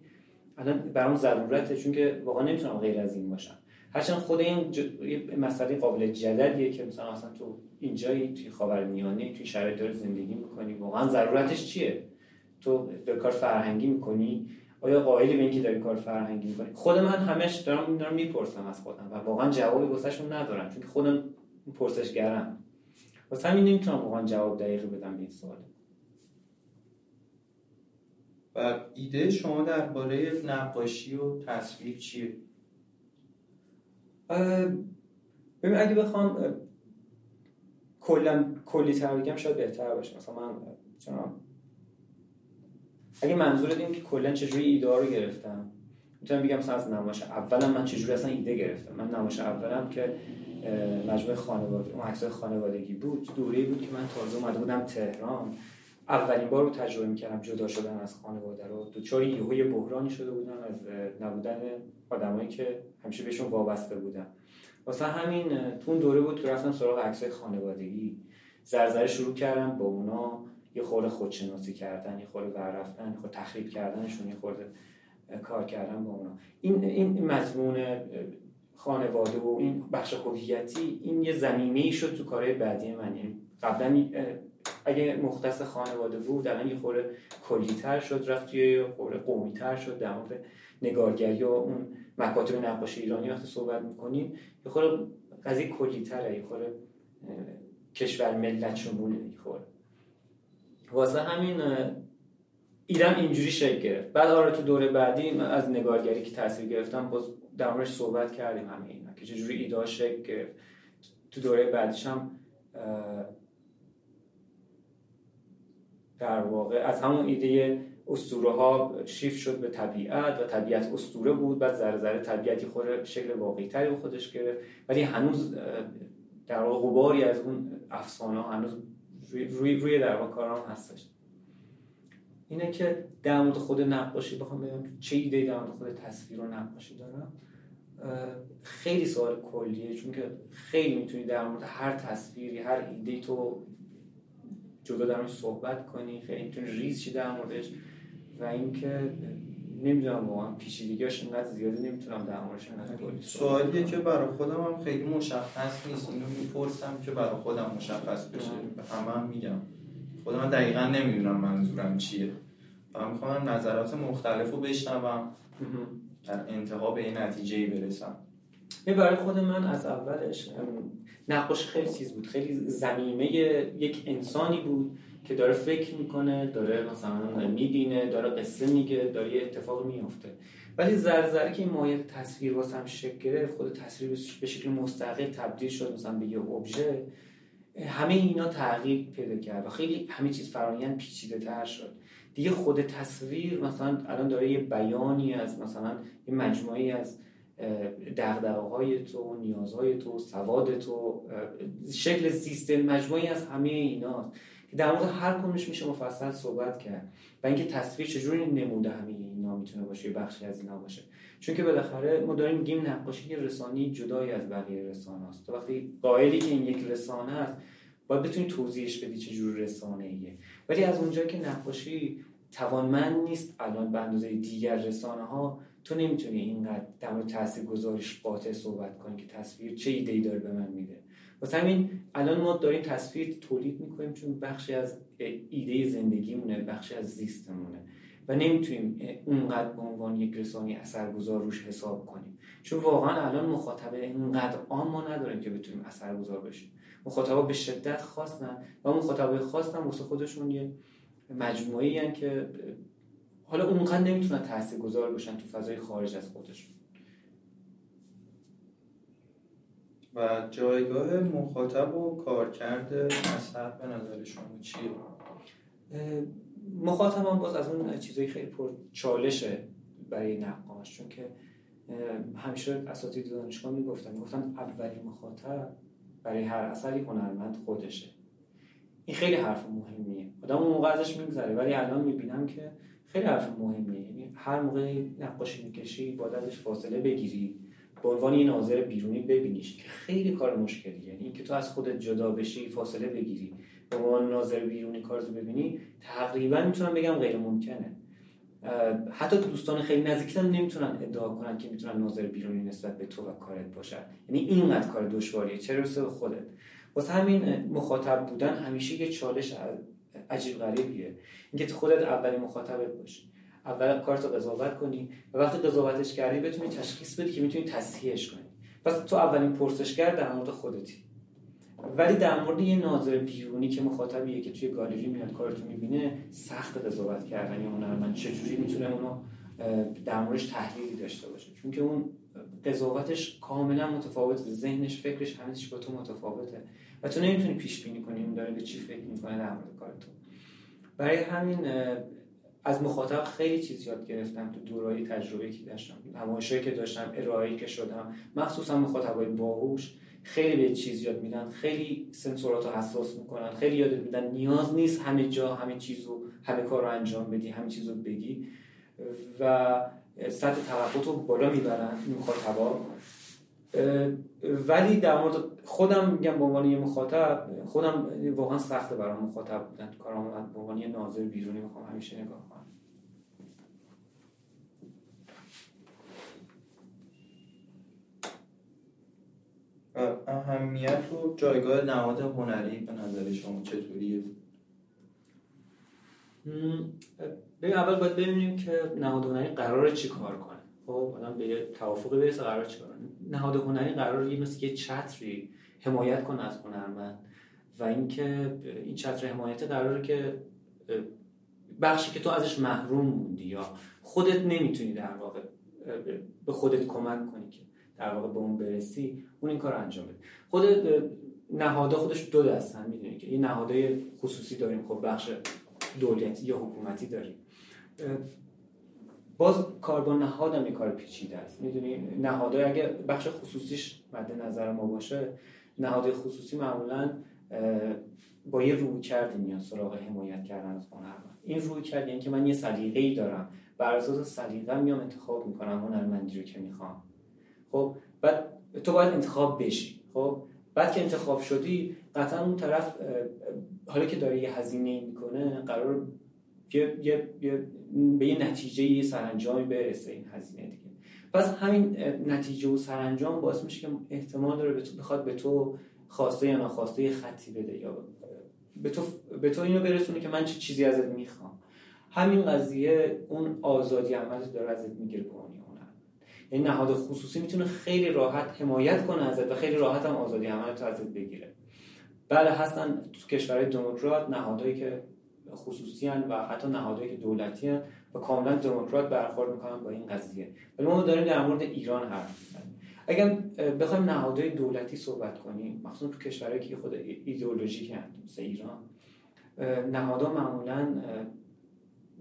الان برام ضرورته، چون که واقعا نمیتونم غیر از این باشم. هرچند خود این یه مسئله قابل جدلیه که مثلا اصلا تو اینجایی توی خاورمیانه توی شرایط داری زندگی میکنی، واقعا ضرورتش چیه؟ تو داری کار فرهنگی میکنی؟ آیا قائلی به اینکه داری کار فرهنگی میکنی؟ خود من همش دارم دارم میپرسم از خودم و واقعا جوابی واسهشون ندارم، چون که خودم پرسشگرم، واسه همین نمیتونم واقعا جواب دقیقی بدم به این سوال. و ایده شما درباره نقاشی و تصویر چیه؟ ببین اگه بخوام کلا کلی تر بگم شاید بهتر باشه. مثلا من چنان اگه منظورت این که کلا چجوری ایده ها رو گرفتم، میتونم بگم مثلا از نمایش اولم من چجوری اصلا ایده گرفتم. من نمایش اولم که مجموعه خانواده اون عکسای خانوادگی بود، دوره‌ای بود که من تازه اومده بودم تهران، اولین بار رو تجربه می‌کردم جدا شدن از خانواده رو، دوچار یهوی بحرانی شده بودم از نبودن آدمایی که همیشه بهشون وابسته بودم. واسه همین تو اون دوره بود که رفتم سراغ عکسای خانوادگی، زرزره شروع کردم با اونا یه خورده خودشناسی کردن، یه خورده ور رفتن، یه خورده تخریب کردنشون، یه خورده کار کردن با اونا. این این مضمون خانواده و این بخش هویتی این یه زمینه‌ای شد تو کارهای بعدی من. یعنی قبلا اگه مختص خانواده بود الان یه خورده کلی‌تر شد، رفت یه خورده قومی‌تر شد. در مورد نگارگری و اون مکاتب نقاشی ایرانی وقتی صحبت می‌کنیم یه خورده قضیه کلی‌تره، یه خورده کشور ملت شموله. یه خورده واسه همین ایران اینجوری شکل گرفت. بعد آره تو دوره بعدی از نگارگری که تاثیر گرفتم باز در موردش صحبت کردیم، همه اینا که چجوری ایده‌ها شکل گرفت. تو دوره بعدش هم در واقع از همون ایده اسطوره ها شیفت شد به طبیعت و طبیعت اسطوره بود، بعد ذره ذره طبیعتی خود شکل واقعی تری به خودش گرفت، ولی هنوز در واقع غباری از اون افسانه ها هنوز روی روی, روی در واقع کارام هستش. اینه که در مورد خود نقاشی بخوام بگم چه ایده‌ای در مورد خود تصویر و نقاشی دارم، خیلی سوال کلیه، چون که خیلی میتونی در مورد هر تصویری هر ایده‌ای تو جدا در موردش صحبت کنی، خیلی میتونی ریز شی در موردش. و اینکه نمیدونم واقعا پیچیدگیاش انقدر زیاده نمیتونم در موردش انقدر سوالیه که برای خودم هم خیلی مشخص نیست، اینو میپرسم که برای خودم مشخص بشه. به همه هم میگم خودم دقیقاً نمیدونم منظورم چیه و میخوام نظرات مختلفو بشنوم در انتها به این نتیجه‌ای برسم. این برای خود من از اولش نقاش خیلی چیز بود، خیلی زمینه یک انسانی بود که داره فکر میکنه، داره مثلا میدینه، داره قصه میگه، داره یه اتفاق میفته. ولی زرزره که این مایه تصویر واسه هم شکل گرفت، خود تصویر به شکل مستقل تبدیل شد مثلا به یه ابژه، همه اینا تغییر پیدا کرد و خیلی همه چیز فرآیند پیچیده تر شد دیگه. خود تصویر مثلا الان داره یه بیانی از مثلا یه مجموعه‌ای از دغدغه‌های تو، نیازهای تو، سواد تو، شکل سیستم، مجموعه‌ای از همه ایناست که در مورد هر کدومش میشه مفصل صحبت کرد. و اینکه تصویر چجوری نموده همه اینا میتونه باشه، یه بخشی از اینا باشه. چون که بالاخره ما داریم میگیم نقاشی رسانی جدایی از بقیه رسانه است. تو وقتی قائلی که این یک رسانه است، باید بتونی توضیحش بدی چه جور رسانه‌ایه. ولی از اونجایی که نقاشی توانمند نیست الان به اندازه دیگر رسانه‌ها، تو نمیتونی اینقدر در مورد تاثیرگذاریش قاطع صحبت کنی که تصویر چه ایده‌ای داره به من میده. واسه همین الان ما داریم تصویر تولید میکنیم چون بخشی از ایده زندگیمونه، بخشی از زیستمونه و نمیتونیم اونقدر به عنوان یک رسانی اثرگذار روش حساب کنیم، چون واقعا الان مخاطبه اینقدر آن ما نداریم که بتونیم اثرگذار بشیم. مخاطبا به شدت خاصن و مخاطبای خاصن واسه خودشون یه مجموعه‌ای ان که حالا اونقدر نمیتونن تاثیرگذار باشن تو فضای خارج از خودشون. و جایگاه مخاطب و کارکرد اثر به نظر شما چیه؟ مخاطب هم باز از اون چیزایی خیلی پر چالشه برای نقاش، چون که همیشه اساتید دانشگاه میگفتن میگفتن اولین مخاطب برای هر اثری هنرمند خودشه. این خیلی حرف مهمیه، آدم اون موقع ازش میگذره، ولی الان میبینم که خیلی حرف مهمیه. یعنی هر موقع نقاشی میکشی باید ازش فاصله بگیری، به عنوان یه ناظر بیرونی ببینیش که خیلی کار مشکلیه. یعنی اینکه تو از خودت جدا بشی، فاصله بگیری، به عنوان ناظر بیرونی کارتو ببینی، تقریبا میتونم بگم غیر ممکنه. حتی دوستان خیلی نزدیکت هم نمیتونن ادعا کنن که میتونن ناظر بیرونی نسبت به تو و کارت باشن. یعنی اینقدر کار دشواریه، چه برسه به خودت. واسه همین مخاطب بودن همیشه یه چالش عجیب غریبیه، اینکه خودت اولین مخاطبت باشی، اول کارتو قضاوت کنی و وقتی قضاوتش کردی بتونی تشخیص بدی که میتونی تصحیحش کنی. پس تو اولین پرسشگر در مورد خودتی، ولی در مورد یه ناظر بیرونی که مخاطبیه که توی گالری میاد کارتو میبینه، سخت قضاوت کردن یا هنرمند چجوری میتونه اونو در موردش تحلیلی داشته باشه، چون که اون قضاوتش کاملا متفاوته، ذهنش، فکرش، همه چیز با تو متفاوته و تو نمیتونی پیش بینی کنی اون داره به چی فکر میکنه در مورد کار تو. برای همین از مخاطب خیلی چیز یاد گرفتم تو دوره‌های تجربه‌ای که داشتم، نمایشایی که داشتم، ارائه‌ای که شدم. مخصوصا مخاطبای باهوش خیلی به چیز یاد میدن، خیلی سنسوراتو حساس میکنن، خیلی یاد میدن نیاز نیست همه جا همه چیزو همه کارو انجام بدی، همه چیزو بگی و سطح توقعتو بالا میبرن مخاطبا. ولی در مورد خودم میگم به عنوان یه مخاطب، خودم واقعا سخته برام مخاطب بودن. کارم به عنوان یه ناظر بیرونی میخوام همیشه نگاه کنم. اهمیت و جایگاه نهاد هنری به نظر شما چطوریه؟ ببین اول باید ببینیم که نهاد هنری قراره چی کار کنه. خب الان به توافقی برسه قراره چی کار کنه. نهاد هنری قراره مثل یه چتری حمایت کنه از هنرمند و اینکه این چتر حمایت قراره که بخشی که تو ازش محروم موندی یا خودت نمیتونی در واقع به خودت کمک کنی که در واقع به اون برسی، اون این کار انجام بده. خود نهادها خودش دو دستن، میدونی که این نهادهای خصوصی داریم، خب بخش دولتی یا حکومتی داریم. باز کار با نهاد هم یه کار پیچیده است، میدونی نهادهای اگه بخش خصوصیش مد نظر ما باشه، نهادهای خصوصی معمولا با یه رویکردی میان سراغ حمایت کردن از هنرمند. این رویکرد یعنی که من یه سلیقه‌ای دارم، بر اساس سلیقه‌ام میام انتخاب میکنم هنرمندی رو که میخوام. خب بعد تو باید انتخاب بشی. خب بعد که انتخاب شدی قطعا اون طرف حالا که داره یه هزینه میکنه قرار یه, یه،, یه، به یه نتیجه یه سرانجامی برسه این هزینه دیگه. پس همین نتیجه و سرانجام باعث میشه که احتمال داره به تو بخواد به تو خواسته یا ناخواسته یه خطی بده یا به تو به تو اینو برسونه که من چه چیزی ازت میخوام. همین قضیه اون آزادی عمل داره ازت میگیره به اون. این نهاد خصوصی میتونه خیلی راحت حمایت کنه ازت و خیلی راحت هم آزادی عمل تو ازت بگیره. بله هستن تو کشورهای دموکرات نهادهایی که خصوصی هن و حتی نهادهایی که دولتی هن و کاملا دموکرات برخورد میکنن با این قضیه. ولی ما داریم در مورد ایران حرف میزنیم. اگر بخوایم نهادهای دولتی صحبت کنیم، مخصوصا تو کشورهایی که خود ایدئولوژیک هن مثل ایران، نهادها معمولا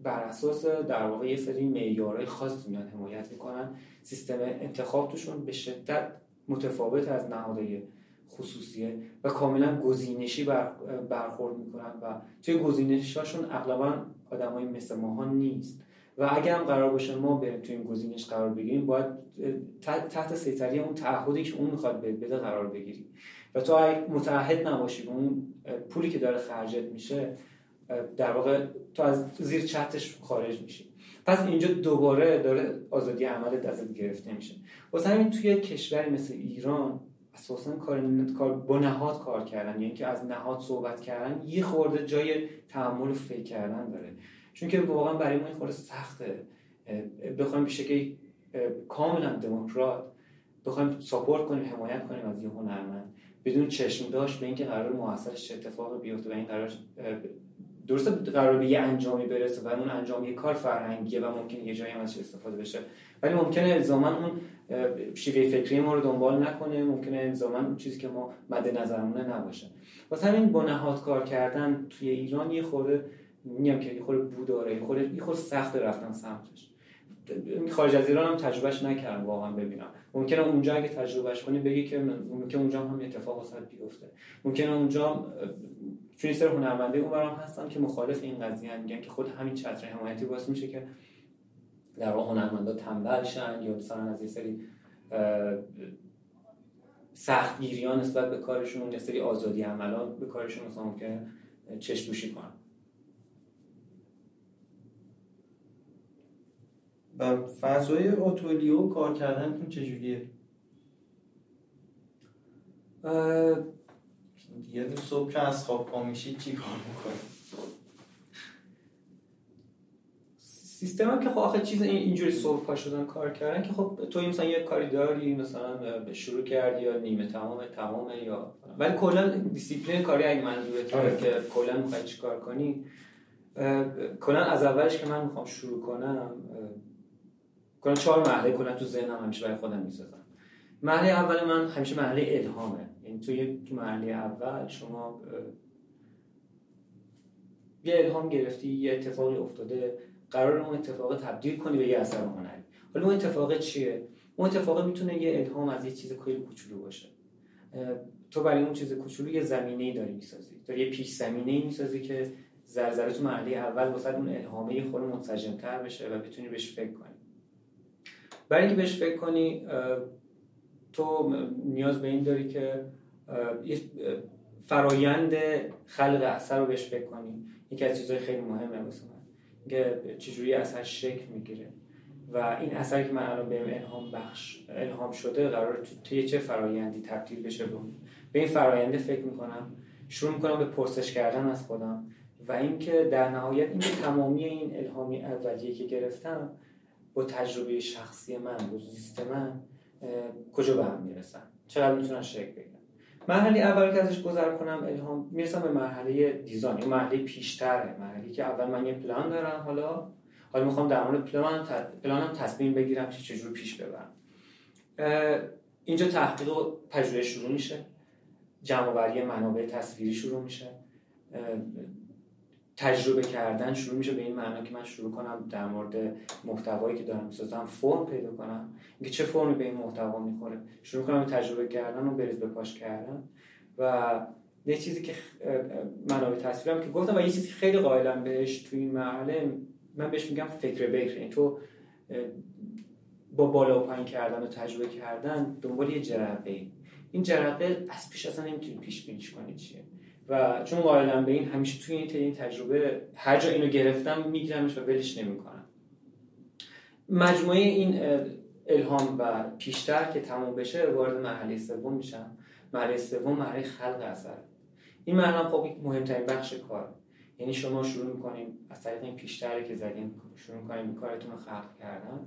بر اساس در واقع یه سری معیارهای خاص میان حمایت میکنن. سیستم انتخاب توشون به شدت متفاوت از نهادهای خصوصیه و کاملا گزینشی بر برخورد میکنن و توی گزینشاشون اغلبا آدمای مثل ماها نیست و اگر هم قرار باشه ما بریم توی این گزینش قرار بگیریم باید تحت سیطره اون تعهدی که اون میخواد بهت بده قرار بگیری و تو متعهد نباشی به اون پولی که داره خرجت میشه در واقع تو از زیر چترش خارج میشی. پس اینجا دوباره داره آزادی عملت ازت گرفته میشه. واسه همین توی کشوری مثل ایران اساساً کار کار با نهاد کار کردن یعنی اینکه از نهاد صحبت کردن یه خورده جای تأمل و فکر کردن داره. چون که واقعا برای ما این خورده سخته. بخوایم به شکلی کاملا دموکرات بخوایم ساپورت کنیم، حمایت کنیم از یه هنرمند بدون چشم داشت به اینکه قرار مؤثرش چه اتفاقی بیفته و این قرار درسته قرار به یه انجامی برسه و اون انجام یه کار فرهنگیه و ممکنه یه جایی هم ازش استفاده بشه ولی ممکنه الزاما اون شیوه فکری ما رو دنبال نکنه، ممکنه الزاما اون چیزی که ما مد نظرمونه نباشه. واسه همین با نهاد کار کردن توی ایران یه خورده میگم که یه خورده بوداره، یه خورده یه خورده سخت رفتن سمتش. خارج از ایران هم تجربهش نکردم واقعا ببینم. ممکنه اونجا اگه تجربهش کنی بگی که ممکنه اونجا هم اتفاق واسط بیفته. ممکنه اونجا چون سر هنرمنده اونورم هستن که مخالف این قضیه هم میگن که خود همین چتر حمایتی باعث میشه که در واقع هنرمندا تنبل شن یا مثلا از یه سری سختگیری‌ها نسبت به کارشون، یه سری آزادی عملا به کارشون مثلا ممکنه چشم دوشی کنن. و فضای آتولیو کار کردنتون چجوریه؟ اه... یه دو صبح که از خواب پا میشید چی کار میکنید؟ سیستم هم که خب آخه چیز اینجوری صبح پا شدن کار کردن که خب توی مثلا یه کاری داری مثلا شروع کردی یا نیمه تمامه تمامه یا ولی کلا دیسیپلین کاری اگه منظورتونه که کلا میخوای چی کار کنی کلا از اولش که من میخوام شروع کنم کلا چهار مرحله کلا تو ذهنم همیشه برای خودم میسازم. مرحله اول من همیشه مرحله الهامه. توی مرحله اول شما یه الهام گرفتی، یه اتفاقی افتاده، قرار اون اتفاق تبدیل کنی به یه اثر هنری. حالا اون اتفاق چیه؟ اون اتفاق میتونه یه الهام از یه چیز خیلی کوچولو باشه. تو برای اون چیز کوچولو یه زمینه‌ای داری می‌سازی، داری یه پیش زمینه‌ای می‌سازی که ذره تو مرحله اول واسه اون الهامه خود منسجم‌تر بشه و بتونی بهش فکر کنی. برای اینکه بهش فکر کنی تو نیاز به این داری که یه فرایند خلق اثر رو بهش فکر کنی. یکی از چیزهای خیلی مهمه واسه من که چجوری اثر شکل میگیره و این اثر که من الان بهم الهام بخش الهام شده قراره توی چه فرایندی تبدیل بشه. به این فرایند فکر میکنم، شروع میکنم به پرسش کردن از خودم و اینکه در نهایت اینکه تمامی این الهامی اولیه که گرفتم با تجربه شخصی من با زیست من کجا به هم میرسن، چقدر میتونن شکل بگیرن. مرحله اول که ازش گذر کنم الهام میرسم به مرحله دیزاین. این مرحله پیشتره، مرحله که اول من یه پلان دارم، حالا حالا میخوام در مورد پلان پلانم تصمیم بگیرم چه جوری پیش ببرم. اینجا تحقیق و پژوهش شروع میشه، جمع‌آوری منابع تصویری شروع میشه، تجربه کردن شروع میشه به این معنا که من شروع کنم در مورد محتوایی که دارم میسازم فرم پیدا کنم، اینکه چه فرمی به این محتوا میخوره. شروع کنم تجربه کردن و بریز به پاش کردن و یه چیزی که منابع تصویرم که گفتم و یه چیزی که خیلی قائلم بهش توی این مرحله من بهش میگم فکر بکر. این تو با بالا و پایین کردن و تجربه کردن دنبال یه جرقه، این جرقه از پیش اصلا نمیتونی پیش بینیش کنی چیه، و چون مایلم به این همیشه توی این تجربه هر جا اینو گرفتم میگیرمش و ولش نمیکنم. مجموعه این الهام و پیشتر که تموم بشه وارد مرحله سوم میشم. مرحله سوم مرحله خلق اثر. این مرحله خب مهمترین بخش کار، یعنی شما شروع میکنین از طریق این پیشتری که زدین شروع میکنین به کارتون خلق کردن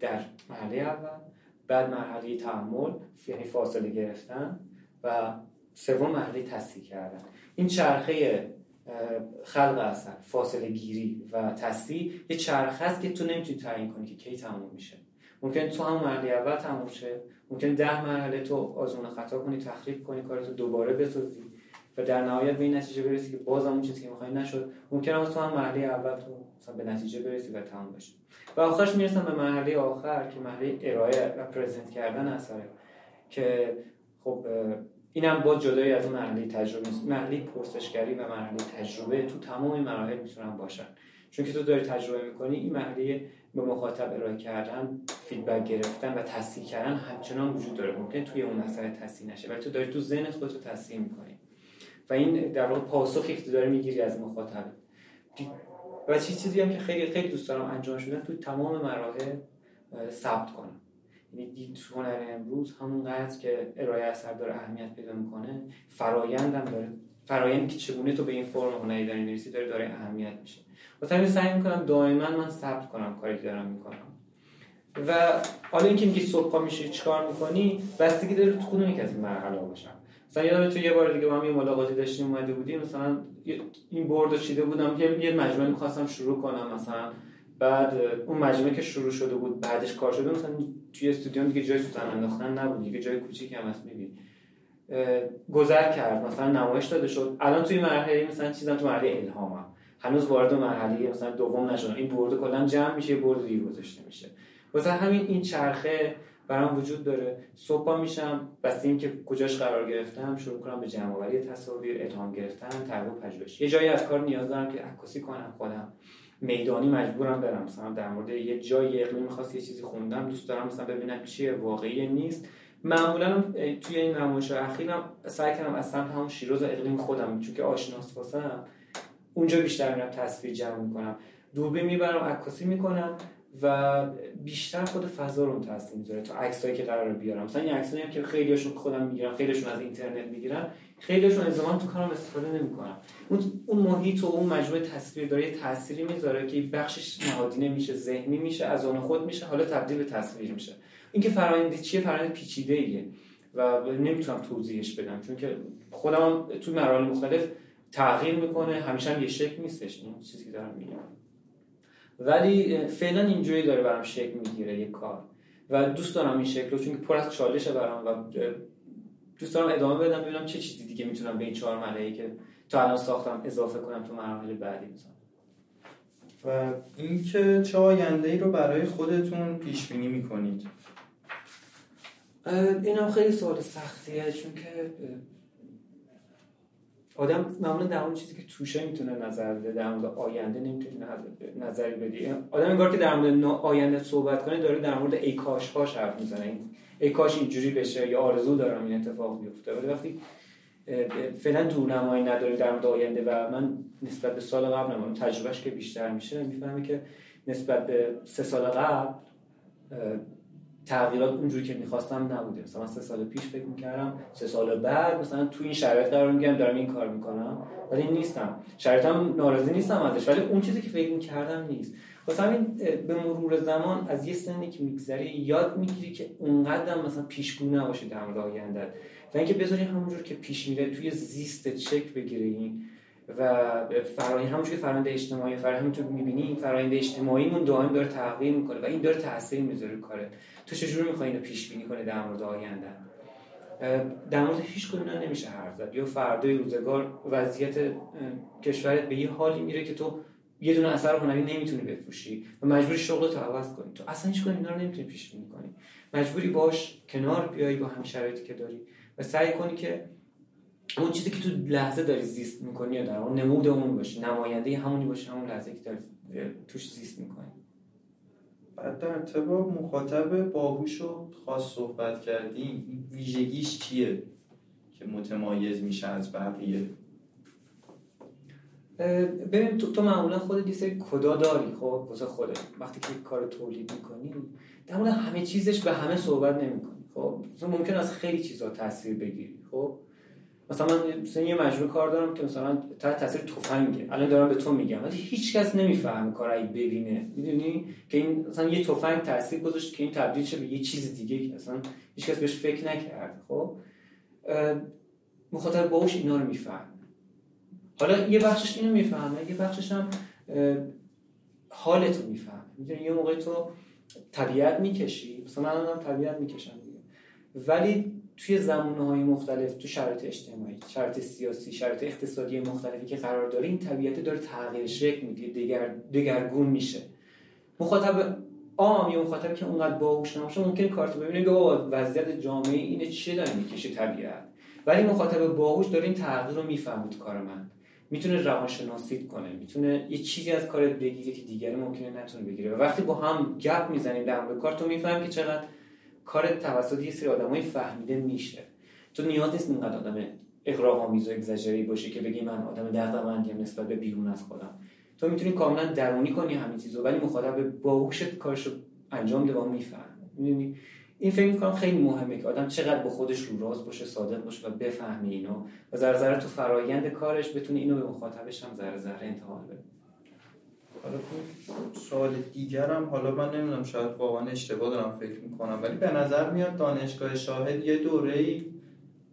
در مرحله اول، بعد مرحله تعامل یعنی فاصله گرفتن، و سوم مرحله تصحیح کردن. این چرخه خلق اثر، فاصله گیری و تصحیح یه چرخه است که تو نمیتونی تعیین کنی که کی تموم میشه. ممکن تو هم مرحله اول تموم شه، ممکن ده مرحله تو آزمون خطا کنی، تخریب کنی، کارتو دوباره بسازی و در نهایت به این نتیجه برسی که باز هم اون چیزی که می‌خوای نشد. ممکن است تو هم مرحله اول تو مثلا به نتیجه برسی و تموم بشه. و آخرش میرسم به مرحله آخر که مرحله ارائه و پرزنت کردن اثره، که خب اینم باز جدایی از اون مرحله تجربه است. مرحله پرسشگری و مرحله تجربه تو تمام این مراحل میتونن باشن، چون که تو داری تجربه می‌کنی. این مرحله به مخاطب ارائه کردن، فیدبک گرفتن و تصحیح کردن همچنان وجود داره. ممکن توی اون اثر تصحیح نشه، ولی تو داری تو ذهنت خودت رو تصحیح می‌کنی و این در واقع پاسخی که داری می‌گیری از مخاطب. و چیزی هم که خیلی خیلی دوست دارم انجام شدن تو تمام مراحل ثبت کنم. یعنی تو هنر امروز همونقدر که ارائه اثر داره اهمیت پیدا می‌کنه، فرآیندم داره، فرآیندی که چگونه تو به این فرم هنری داری می‌رسی داره داره اهمیت میشه. مثلا سعی می‌کنم دائما من ثبت کنم کاری که دارم می‌کنم. و حالا اینکه میگی صبحا میشه چیکار می‌کنی، بستگی داره تو خودم یک از این مرحله باشم. مثلا یادم تو یه بار دیگه با هم یه ملاقاتی داشتیم اومده بودیم، مثلا این بردو چیده بودم که یه مجموعه می‌خواستم شروع کنم مثلا، بعد اون مجموعه که شروع شده بود بعدش کار شده مثلا توی استودیو دیگه جای سوزن انداختن نبود، دیگه جای کوچیکی هم هست می‌بینی گذر کرد، مثلا نمایش داده شد. الان توی مرحله مثلا چیزام تو مرحله الهامم، هنوز وارد مرحله مثلا دوم نشدم. این برده کلا جمع میشه، برده دیگه گذاشته میشه. مثلا همین این چرخه برام وجود داره. صبح میشم بس این که کجاش قرار گرفتم شروع کنم به جمع آوری تصاویر، الهام گرفتن، تحقیق و پژوهش. یه جایی از کار نیاز دارم که عکاسی کنم، خودم میدانی مجبورم برم، مثلا در مورد یه جای اقلیمی می‌خواست یه چیزی خوندم، دوست دارم مثلا ببینم چیه، واقعی نیست. معمولا توی این نمایش اخیرم سعی کردم از سمت همون شیراز و اقلیم خودم، چون که آشناس واسم اونجا بیشتر میرم تصویر جمع میکنم، دوربین میبرم، عکاسی میکنم و بیشتر خود فضا رو تاثیر میذاره تا عکسایی که قراره بیارم. مثلا این عکسایی هم که خیلیاشون خودم میگیرم، خیلیاشون از اینترنت میگیرم، خیلیاشون الزاما تو کارم استفاده نمیکنم. اون اون محیط و اون مجموعه تصویر داره تأثیری میذاره که بخشش نهادینه میشه، ذهنی میشه، از اون خود میشه، حالا تبدیل به تصویر میشه. اینکه فرآیند چیه، فرآیند پیچیده‌ایه و نمیتونم توضیحش بدم، چون که خودم تو مراحل مختلف تغییر میکنه، همیشه هم یه شکل نیستش این چیزی که دارم میگم. ولی فعلا اینجوری داره برام شکل میگیره یک کار و دوست دارم این شکل رو، چون که پر از چالشه برام و دوست دارم ادامه بدم، ببینم چه چیزی دیگه میتونم به این چهار مرحله‌ای که تا الان ساختم اضافه کنم تو مراحل بعدی مثلا. و اینکه چه آینده‌ای رو برای خودتون پیش بینی میکنید؟ اینم خیلی سوال سختیه، چون که آدم معمولا در اون چیزی که توشه میتونه نظر بده، در مورد آینده نمیتونه نظری بده. آدم انگار که در مورد آینده صحبت کنه داره در مورد ای کاش هاش حرف میزنه، ای کاش اینجوری بشه یا آرزو دارم این اتفاق بیفته. ولی وقتی فعلا دورنمایی نداره در مورد آینده و من نسبت به سال قبلم اون تجربهش که بیشتر میشه میفهمم که نسبت به سه سال قبل تغییرات اونجوری که می‌خواستم نبوده. مثلا سه سال پیش فکر می‌کردم سه سال بعد مثلا تو این شرایط قرار می‌گیرم، دارم این کار می‌کنم، ولی نیستم. شرایطم ناراضی نیستم ازش، ولی اون چیزی که فکر می‌کردم نیست. واسه همین به مرور زمان از یه سنی که می‌گذری یاد می‌گیری که اونقدر مثلا پیشگو نباشه در مورد آینده و اینکه بذاری همونجور که پیش میره توی زیست چک بگیرین و فرآیند همونجوری که فرآیند اجتماعی فرآیند تو می‌بینی، فرآیند اجتماعیمون دائم داره تغییر می‌کنه و این داره تاثیر می‌ذاره کارت. تو چجوری می‌خوای اینو پیش بینی کنی در مورد آینده؟ در مورد هیچ کدوم نمیشه حرف زد. یا فردای روزگار وضعیت کشورت به یه حالی میره که تو یه دونه اثر هنری نمیتونی بفروشی و مجبوری شغلت رو عوض کنی. تو اصلا هیچ کدوم اینا رو نمیتونی پیش بینی کنی. مجبوری باش کنار بیای با هم شرایطی که داری و سعی کنی که اون چیزی که تو لحظه داری زیست میکنی یا در اون نمود اون باشه، نماینده همونی باشه همون لحظه که داری توش زیست میکنی. در ارتباط مخاطب باهوش و خاص صحبت کردیم، ویژگیش چیه که متمایز میشه از بقیه؟ ببین تو, تو معمولا خودت یه سری کدا داری خب واسه خودت وقتی که کار تولید میکنی، در مورد همه چیزش به همه صحبت نمیکنی خب، ممکن از خیلی چیزا تاثیر بگیری خب. مثلا من مثلا یه مجموعه کار دارم که مثلا تحت تاثیر تفنگه، الان دارم به تو میگم ولی هیچ کس نمیفهمه کارایی ببینه، میدونی که این مثلا یه تفنگ تاثیر گذاشت که این تبدیل شد به یه چیز دیگه که اصلا هیچ کس بهش فکر نکرد خب. مخاطب باهوش اینا رو میفهمه. حالا یه بخشش اینو میفهمه، یه بخشش هم حالتو میفهمه. میدونی یه موقع تو طبیعت میکشی، مثلا من هم طبیعت میکشم دیگه، ولی توی زمانه‌های مختلف، تو شرایط اجتماعی، شرایط سیاسی، شرایط اقتصادی مختلفی که قرار داره، این طبیعت داره تغییر شکل میده، دگر دگرگون میشه. مخاطب عام یا مخاطبی که اونقدر باهوش نباشه ممکنه کارتو ببینه که بابا وضعیت جامعه اینه، چه داره میکشه طبیعت، ولی مخاطب باهوش داره این تغییر رو میفهمه. کار من میتونه روانشناسی کنه، میتونه یه چیزی از کارت بگیره که دیگری ممکنه نتونه بگیره. و وقتی با هم گپ میزنیم در مورد کار، تو میفهمی که چقدر کارت توسط یه سری آدمای فهمیده میشه. تو نیاز نیست اینقدر آدم اغراق‌آمیز و اگزاجری باشه که بگی من آدم دغدغه‌مندم نسبت به بیرون از خودم. تو میتونی کاملا درونی کنی همین چیزو، ولی مخاطب باهوشت کارشو انجام بده و میفهمه. میدونی این فکر می‌کنم خیلی مهمه که آدم چقدر با خودش رو راست باشه، صادق باشه و بفهمه اینو و ذره ذره تو فرایند کارش بتونه اینو به مخاطبش هم ذره ذره انتقال بده. حالا سوال دیگرم، حالا من نمیدونم شاید واقعا اشتباه دارم فکر میکنم، ولی به نظر میاد دانشگاه شاهد یه دوره‌ای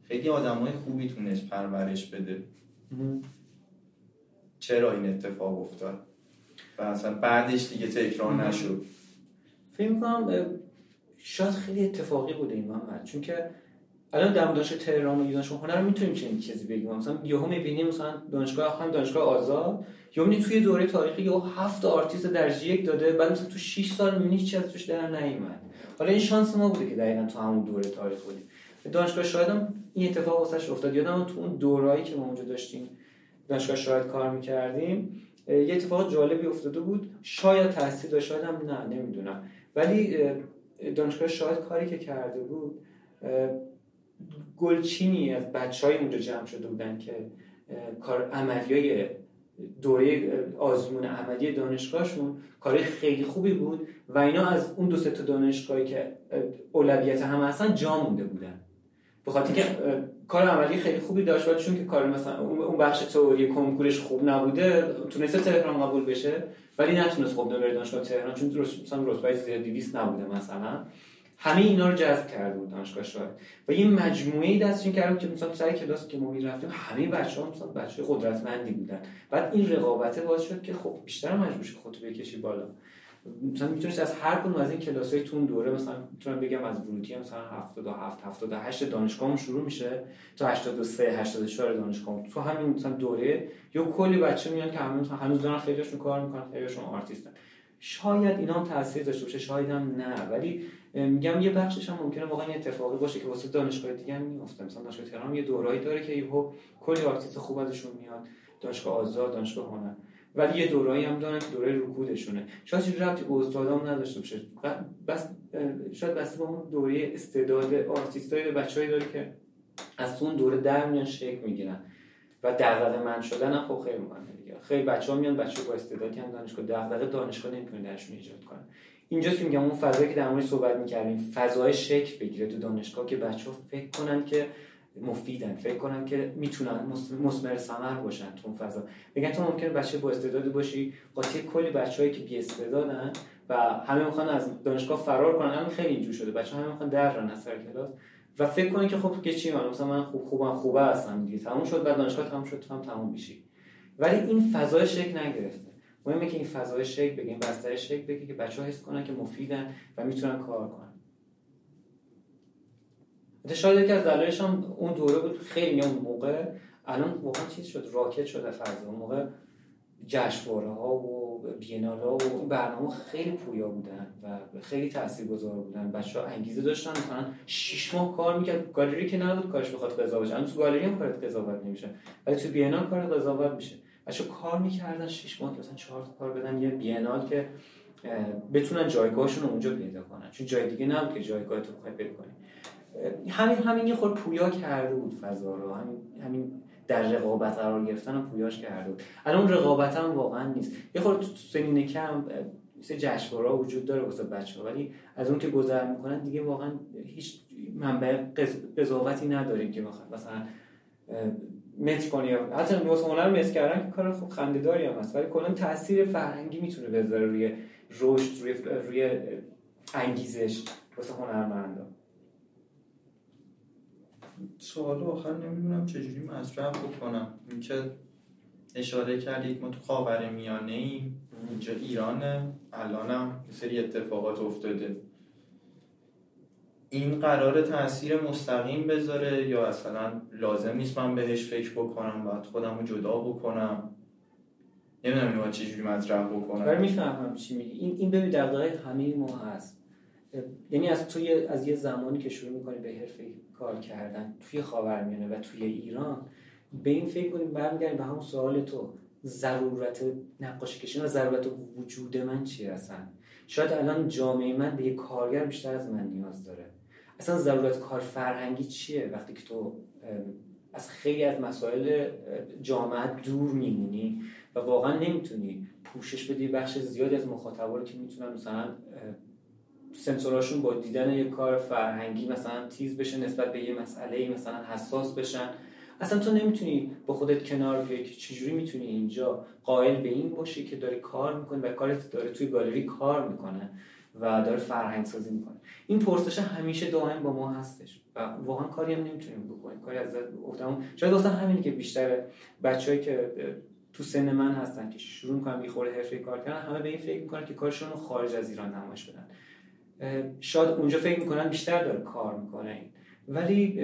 خیلی آدمای خوبی تونست پرورش بده. چرا این اتفاق افتاد و اصلا بعدش دیگه تکرار نشد؟ فکر میکنم شاید خیلی اتفاقی بوده این محمد، چون که الان در دانشگاه تهران و دانشگاه هنر میتونیم چنین چیزی بگیم. مثلا یهو میبینیم مثلا دانشگاه هم دانشگاه آزاد یهو توی دوره تاریخی یهو هفت آرتیست درجه یک داده، بعد مثلا تو شش سال میبینی چی از توش در نیومد. حالا این شانس ما بوده که دقیقاً تو همون دوره تاریخ بودیم. دانشگاه شاهد هم این اتفاق واسش افتاد. یادم تو اون دورهایی که ما اونجا داشتیم دانشگاه شاهد کار میکردیم یه اتفاق جالبی افتاده بود، شاید تاثیر داشت هم نه نمیدونم، ولی دانشگاه شاهد کاری که کرده بود گلچینی از بچه‌های اونجا جمع شده بودن که کار عملیای دوره آزمون عملی دانشگاهشون کار خیلی خوبی بود و اینا از اون دو سه تا دانشگاهی که اولویت هم هستن جا مونده بودن، به خاطر که کار عملی خیلی خوبی داشت، ولی چون که کار مثلا اون بخش تئوری کنکورش خوب نبوده تونسته تهران قبول بشه ولی نتونست خوب بره دانشگاه تهران چون مثلا رتبه زیر دویست نبوده مثلا. همه اینا رو جذب کرده بود دانشگاه شاهد و یه مجموعه‌ای دستشون کردن که مثلا سر کلاس که ما می‌رفتیم همه بچه‌ها مثلا بچه‌های قدرتمندی بودن. بعد این رقابت باعث شد که خب بیشتر مجبور شی خودت بکشی بالا. مثلا می‌تونی از هر کدوم از این کلاس‌های تون دوره مثلا می‌تونم بگم از ورودی مثلا هفتاد و هفت هفتاد و هشت دانشگاهمون شروع میشه تا هشتاد و سه هشتاد و چهار دانشگاه. تو همین مثلا دوره یه کلی بچه میان که همه هنوز دارن خیلیشون کار می‌کنن، خیلیشون آرتیستن. شاید اینا هم تاثیر داشته باشه، شاید هم نه، ولی میگم یه بخشش هم ممکنه واقعا اتفاقی باشه که واسه دانشگاه دیگه هم میفته. مثلا دانشگاه تهران یه دوره‌ای داره که یهو کلی آرتیست خوب ازشون میاد، دانشگاه آزاد، دانشگاه هنر، ولی یه دوره‌ای هم داره که دوره رکودشونه. شاید چیزی ربطی به استادام نداشته باشه، بس شاید بس به اون دوره استعداد آرتیستای بچه‌ای داره که از اون دوره درمیان شکل میگیرن و دغدغه من شدن هم خب خیلی مهمه دیگه. خیلی بچه‌ها میان، بچه‌ها با استعدادی هم دانشگاه دغدغه دانشگاه نمی‌تونه درشون ایجاد کنه. اینجاست که میگم اون فضایی که در موردش صحبت می‌کردیم، فضای شکل بگیره تو دانشگاه که بچه‌ها فکر کنن که مفیدن، فکر کنن که میتونن مثمر ثمر باشن تو اون فضا. میگن تو ممکنه بچه با استعداد باشی، قاطی کلی بچه‌ای که بی استعدادن و همه می‌خوان از دانشگاه فرار کنن. همین خیلی اینجوری شده، بچه‌ها همه می‌خوان درن از سر کلاس و فکر کنی که خب که چی، من مثلا من خوب خوبم خوبه هستم دیگه، تموم شد، بعد دانشگاه تموم شد، تو هم تموم میشی. ولی این فضای شکل نگرفته. مهمه که این فضای شکل بگیم، بستر شکل بگیم که بچه‌ها حس کنن که مفیدن و میتونن کار کنن. البته شاید یکی از دلایلش هم اون دوره بود، خیلی اون موقع الان واقعا چیز شد، راکت شده فضا. اون موقع جشنواره‌ها و بینالا و برنامه خیلی پویا بودن و خیلی تاثیرگذار بودن. بچه‌ها انگیزه داشتن، مثلا شش ماه کار میکرد. گالری که نبود کارش بخواد قضاوت بشه، تو گالری هم کارت قضاوت نمیشه، ولی تو بینال کار قضاوت میشه. بچه‌ها کار میکردن شش ماه که مثلا چهار تا کار بدن یه بینال که بتونن جایگاهشون رو اونجا پیدا کنن، چون جای دیگه نبود که جایگاه تو بخوای پیدا کنی. همین همین یه خورده پویا کرده بود فضا رو، همین همین در رقابت قرار گرفتن و پویاش کرده بود. الان اون رقابت هم واقعا نیست، یه خورده تو سنین کم مثل جشنواره‌ها وجود داره واسه بچه‌ها، ولی از اون که گذر میکنن دیگه واقعا هیچ منبع قضاوتی نداریم که بخواد مثلا مت کنی. حتی لباس هنر مس کردن که کار خوب خنده‌داری هم هست، ولی کلا تاثیر فرهنگی میتونه بذاره روی رشد، روی روی انگیزش واسه هنرمندا. سوال آخر نمیدونم چجوری مطرح بکنم، اینکه اشاره کردید ما تو خاورمیانه ایم، اینجا ایرانه، الانم یه سری اتفاقات افتاده، این قرار تأثیر مستقیم بذاره یا اصلا لازم نیست من بهش فکر بکنم، باید خودم رو جدا بکنم؟ نمیدونم اینو چجوری مطرح بکنم. برای میفهمم چی میگی. این این ببین دغدغه همه ما هست، یعنی از توی از یه زمانی که شروع میکنی به حرفه کار کردن توی خاورمیانه و توی ایران، به این فکر کنیم برمیگردیم به همون سوال تو، ضرورت نقاشی کشیدن و ضرورت وجود من چیه اصلا؟ شاید الان جامعه من به یک کارگر بیشتر از من نیاز داره. اصلا ضرورت کار فرهنگی چیه وقتی که تو از خیلی از مسائل جامعه دور میمونی و واقعا نمیتونی پوشش بدی بخش زیادی از مخاطبا رو که میتونن مثلا سنسوراشون با دیدن یک کار فرهنگی مثلا تیز بشه نسبت به یه مسئله مثلا حساس بشن. اصلا تو نمیتونی با خودت کنار بیای که چجوری میتونی اینجا قائل به این باشی که داری کار میکنی و کارت داره توی گالری کار میکنه و داره فرهنگ سازی میکنه. این پرسش همیشه دائم با ما هستش و واقعا کاری هم نمیتونیم بکنیم، کاری از اون. شاید اصلا همینه که بیشتر بچه‌ای که تو سن من هستن که شروع میکنن یه خورده حرفه کار کردن، همه به این فکر میکنن که کارشون رو خارج از ایران نمایش بدن. شاید اونجا فکر میکنن بیشتر داره کار میکنه، ولی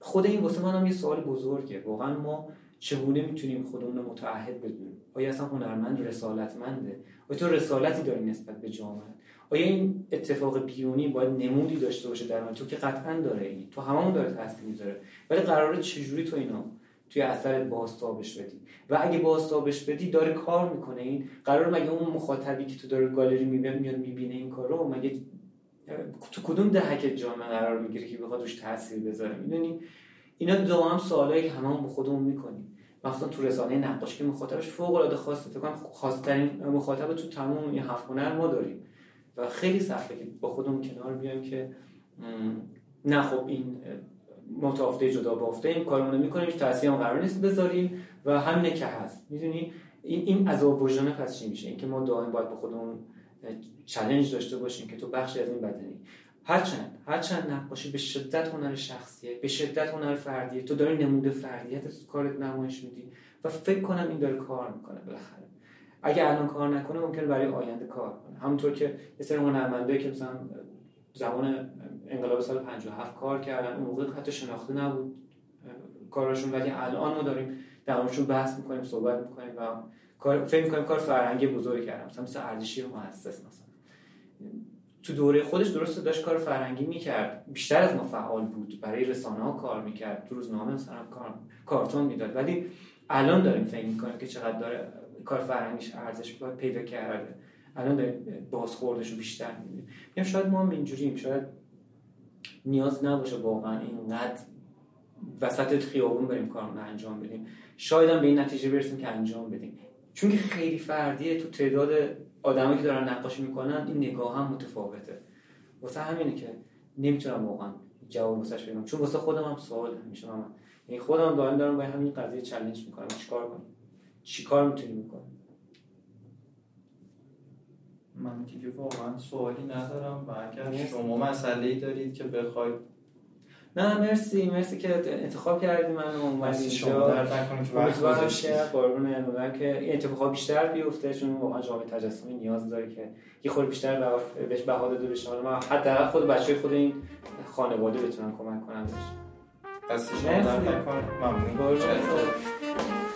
خود این واسه منم یه سوال بزرگه. واقعا ما چگونه میتونیم خودمون رو متعهد بدونیم؟ آیا اصلا هنرمند رسالتمنده؟ آیا تو رسالتی داری نسبت به جامعه؟ آیا این اتفاق بیرونی باید نمودی داشته باشه در من؟ تو که قطعا داره، این تو هممون داره تاثیر میذاره، ولی قراره چجوری تو اینا توی اثرت بازتابش بدی؟ و اگه بازتابش بدی داره کار میکنه، این قراره مگه اون مخاطبی که تو داره گالری میبینه میاد میبینه این کارو، مگه تو کدوم دهک جامعه قرار میگیره که بخواد روش تاثیر بذاره؟ میدونی اینا دوام سوالایی که هممون به خودمون میکنیم، مثلا تو رسانه نقاشی که مخاطبش فوق العاده خاصه، فکر کنم خاص‌ترین مخاطب تو تمام این هفت هنر ما داریم و خیلی سخته که با خودمون کنار بیایم که نه خب این متافته جدا بافته ایم، کارمون رو میکنیم، هیچ تأثیری هم قرار نیست بذاریم و همینه که هست. میدونی این این عذاب وجدانه. پس چی میشه؟ اینکه ما دوام باید با خودمون چالش داشته باشیم که تو بخشی از این بدنی. هرچند هرچند نقاشی به شدت هنر شخصیه، به شدت هنر فردیه، تو داری نمود فردیت از کارت نمایش میدی و فکر کنم این داره کار میکنه بالاخره. اگه الان کار نکنه ممکنه برای آینده کار کنه، همونطور که یه سری هنرمندایی که مثلا زمان انقلاب سال پنجاه و هفت کار کردن، اون موقع حتی شناخته نبود کاراشون، ولی الان ما داریم درمونشون بحث میکنیم، صحبت میکنیم و کار فکر می‌کنم کار فرهنگی بزرگی کردم. مثلا مثل اردشیر مؤسس مثلا تو دوره خودش درست داشت کار فرهنگی می‌کرد، بیشتر از ما فعال بود، برای رسانه‌ها کار می‌کرد، تو روزنامه مثلا کار کارتون می‌داد، ولی الان داریم فکر می‌کنیم که چقدر داره کار فرهنگیش ارزش پیدا کرده، الان داریم بازخوردش رو بیشتر می‌بینیم. میگم شاید ما هم اینجوریم، شاید نیاز نباشه واقعا اینقدر وسط خیابون بریم کارمون رو انجام بدیم، شاید هم به این نتیجه برسیم که انجام بدیم، چون که خیلی فردیه. تو تعداد آدمایی که دارن نقاشی میکنن این نگاه هم متفاوته، واسه همینه که نمیتونم واقعا جواب واسش بدم، چون واسه خودم هم سوال همیشه من، یعنی خودم دارم دارم با همین قضیه چالش میکنم، چیکار کنم، چیکار میتونیم بکنیم؟ من دیگه واقعا سوالی ندارم و اگر شما مسئله‌ای دارید که بخواید. نه مرسی، مرسی که انتخاب کردی منو اومد اینجا، در نکنه که وقت گذاشتید. قربون شما که انتخاب بیشتر بیفته، چون واقعا جامعه تجسمی نیاز داره که یه خورده بیشتر بهش بها داده بشه. من حداقل خود بچه‌ی خود این خانواده بتونن کمک کنن بهش. پس شما در نکنه ممنون.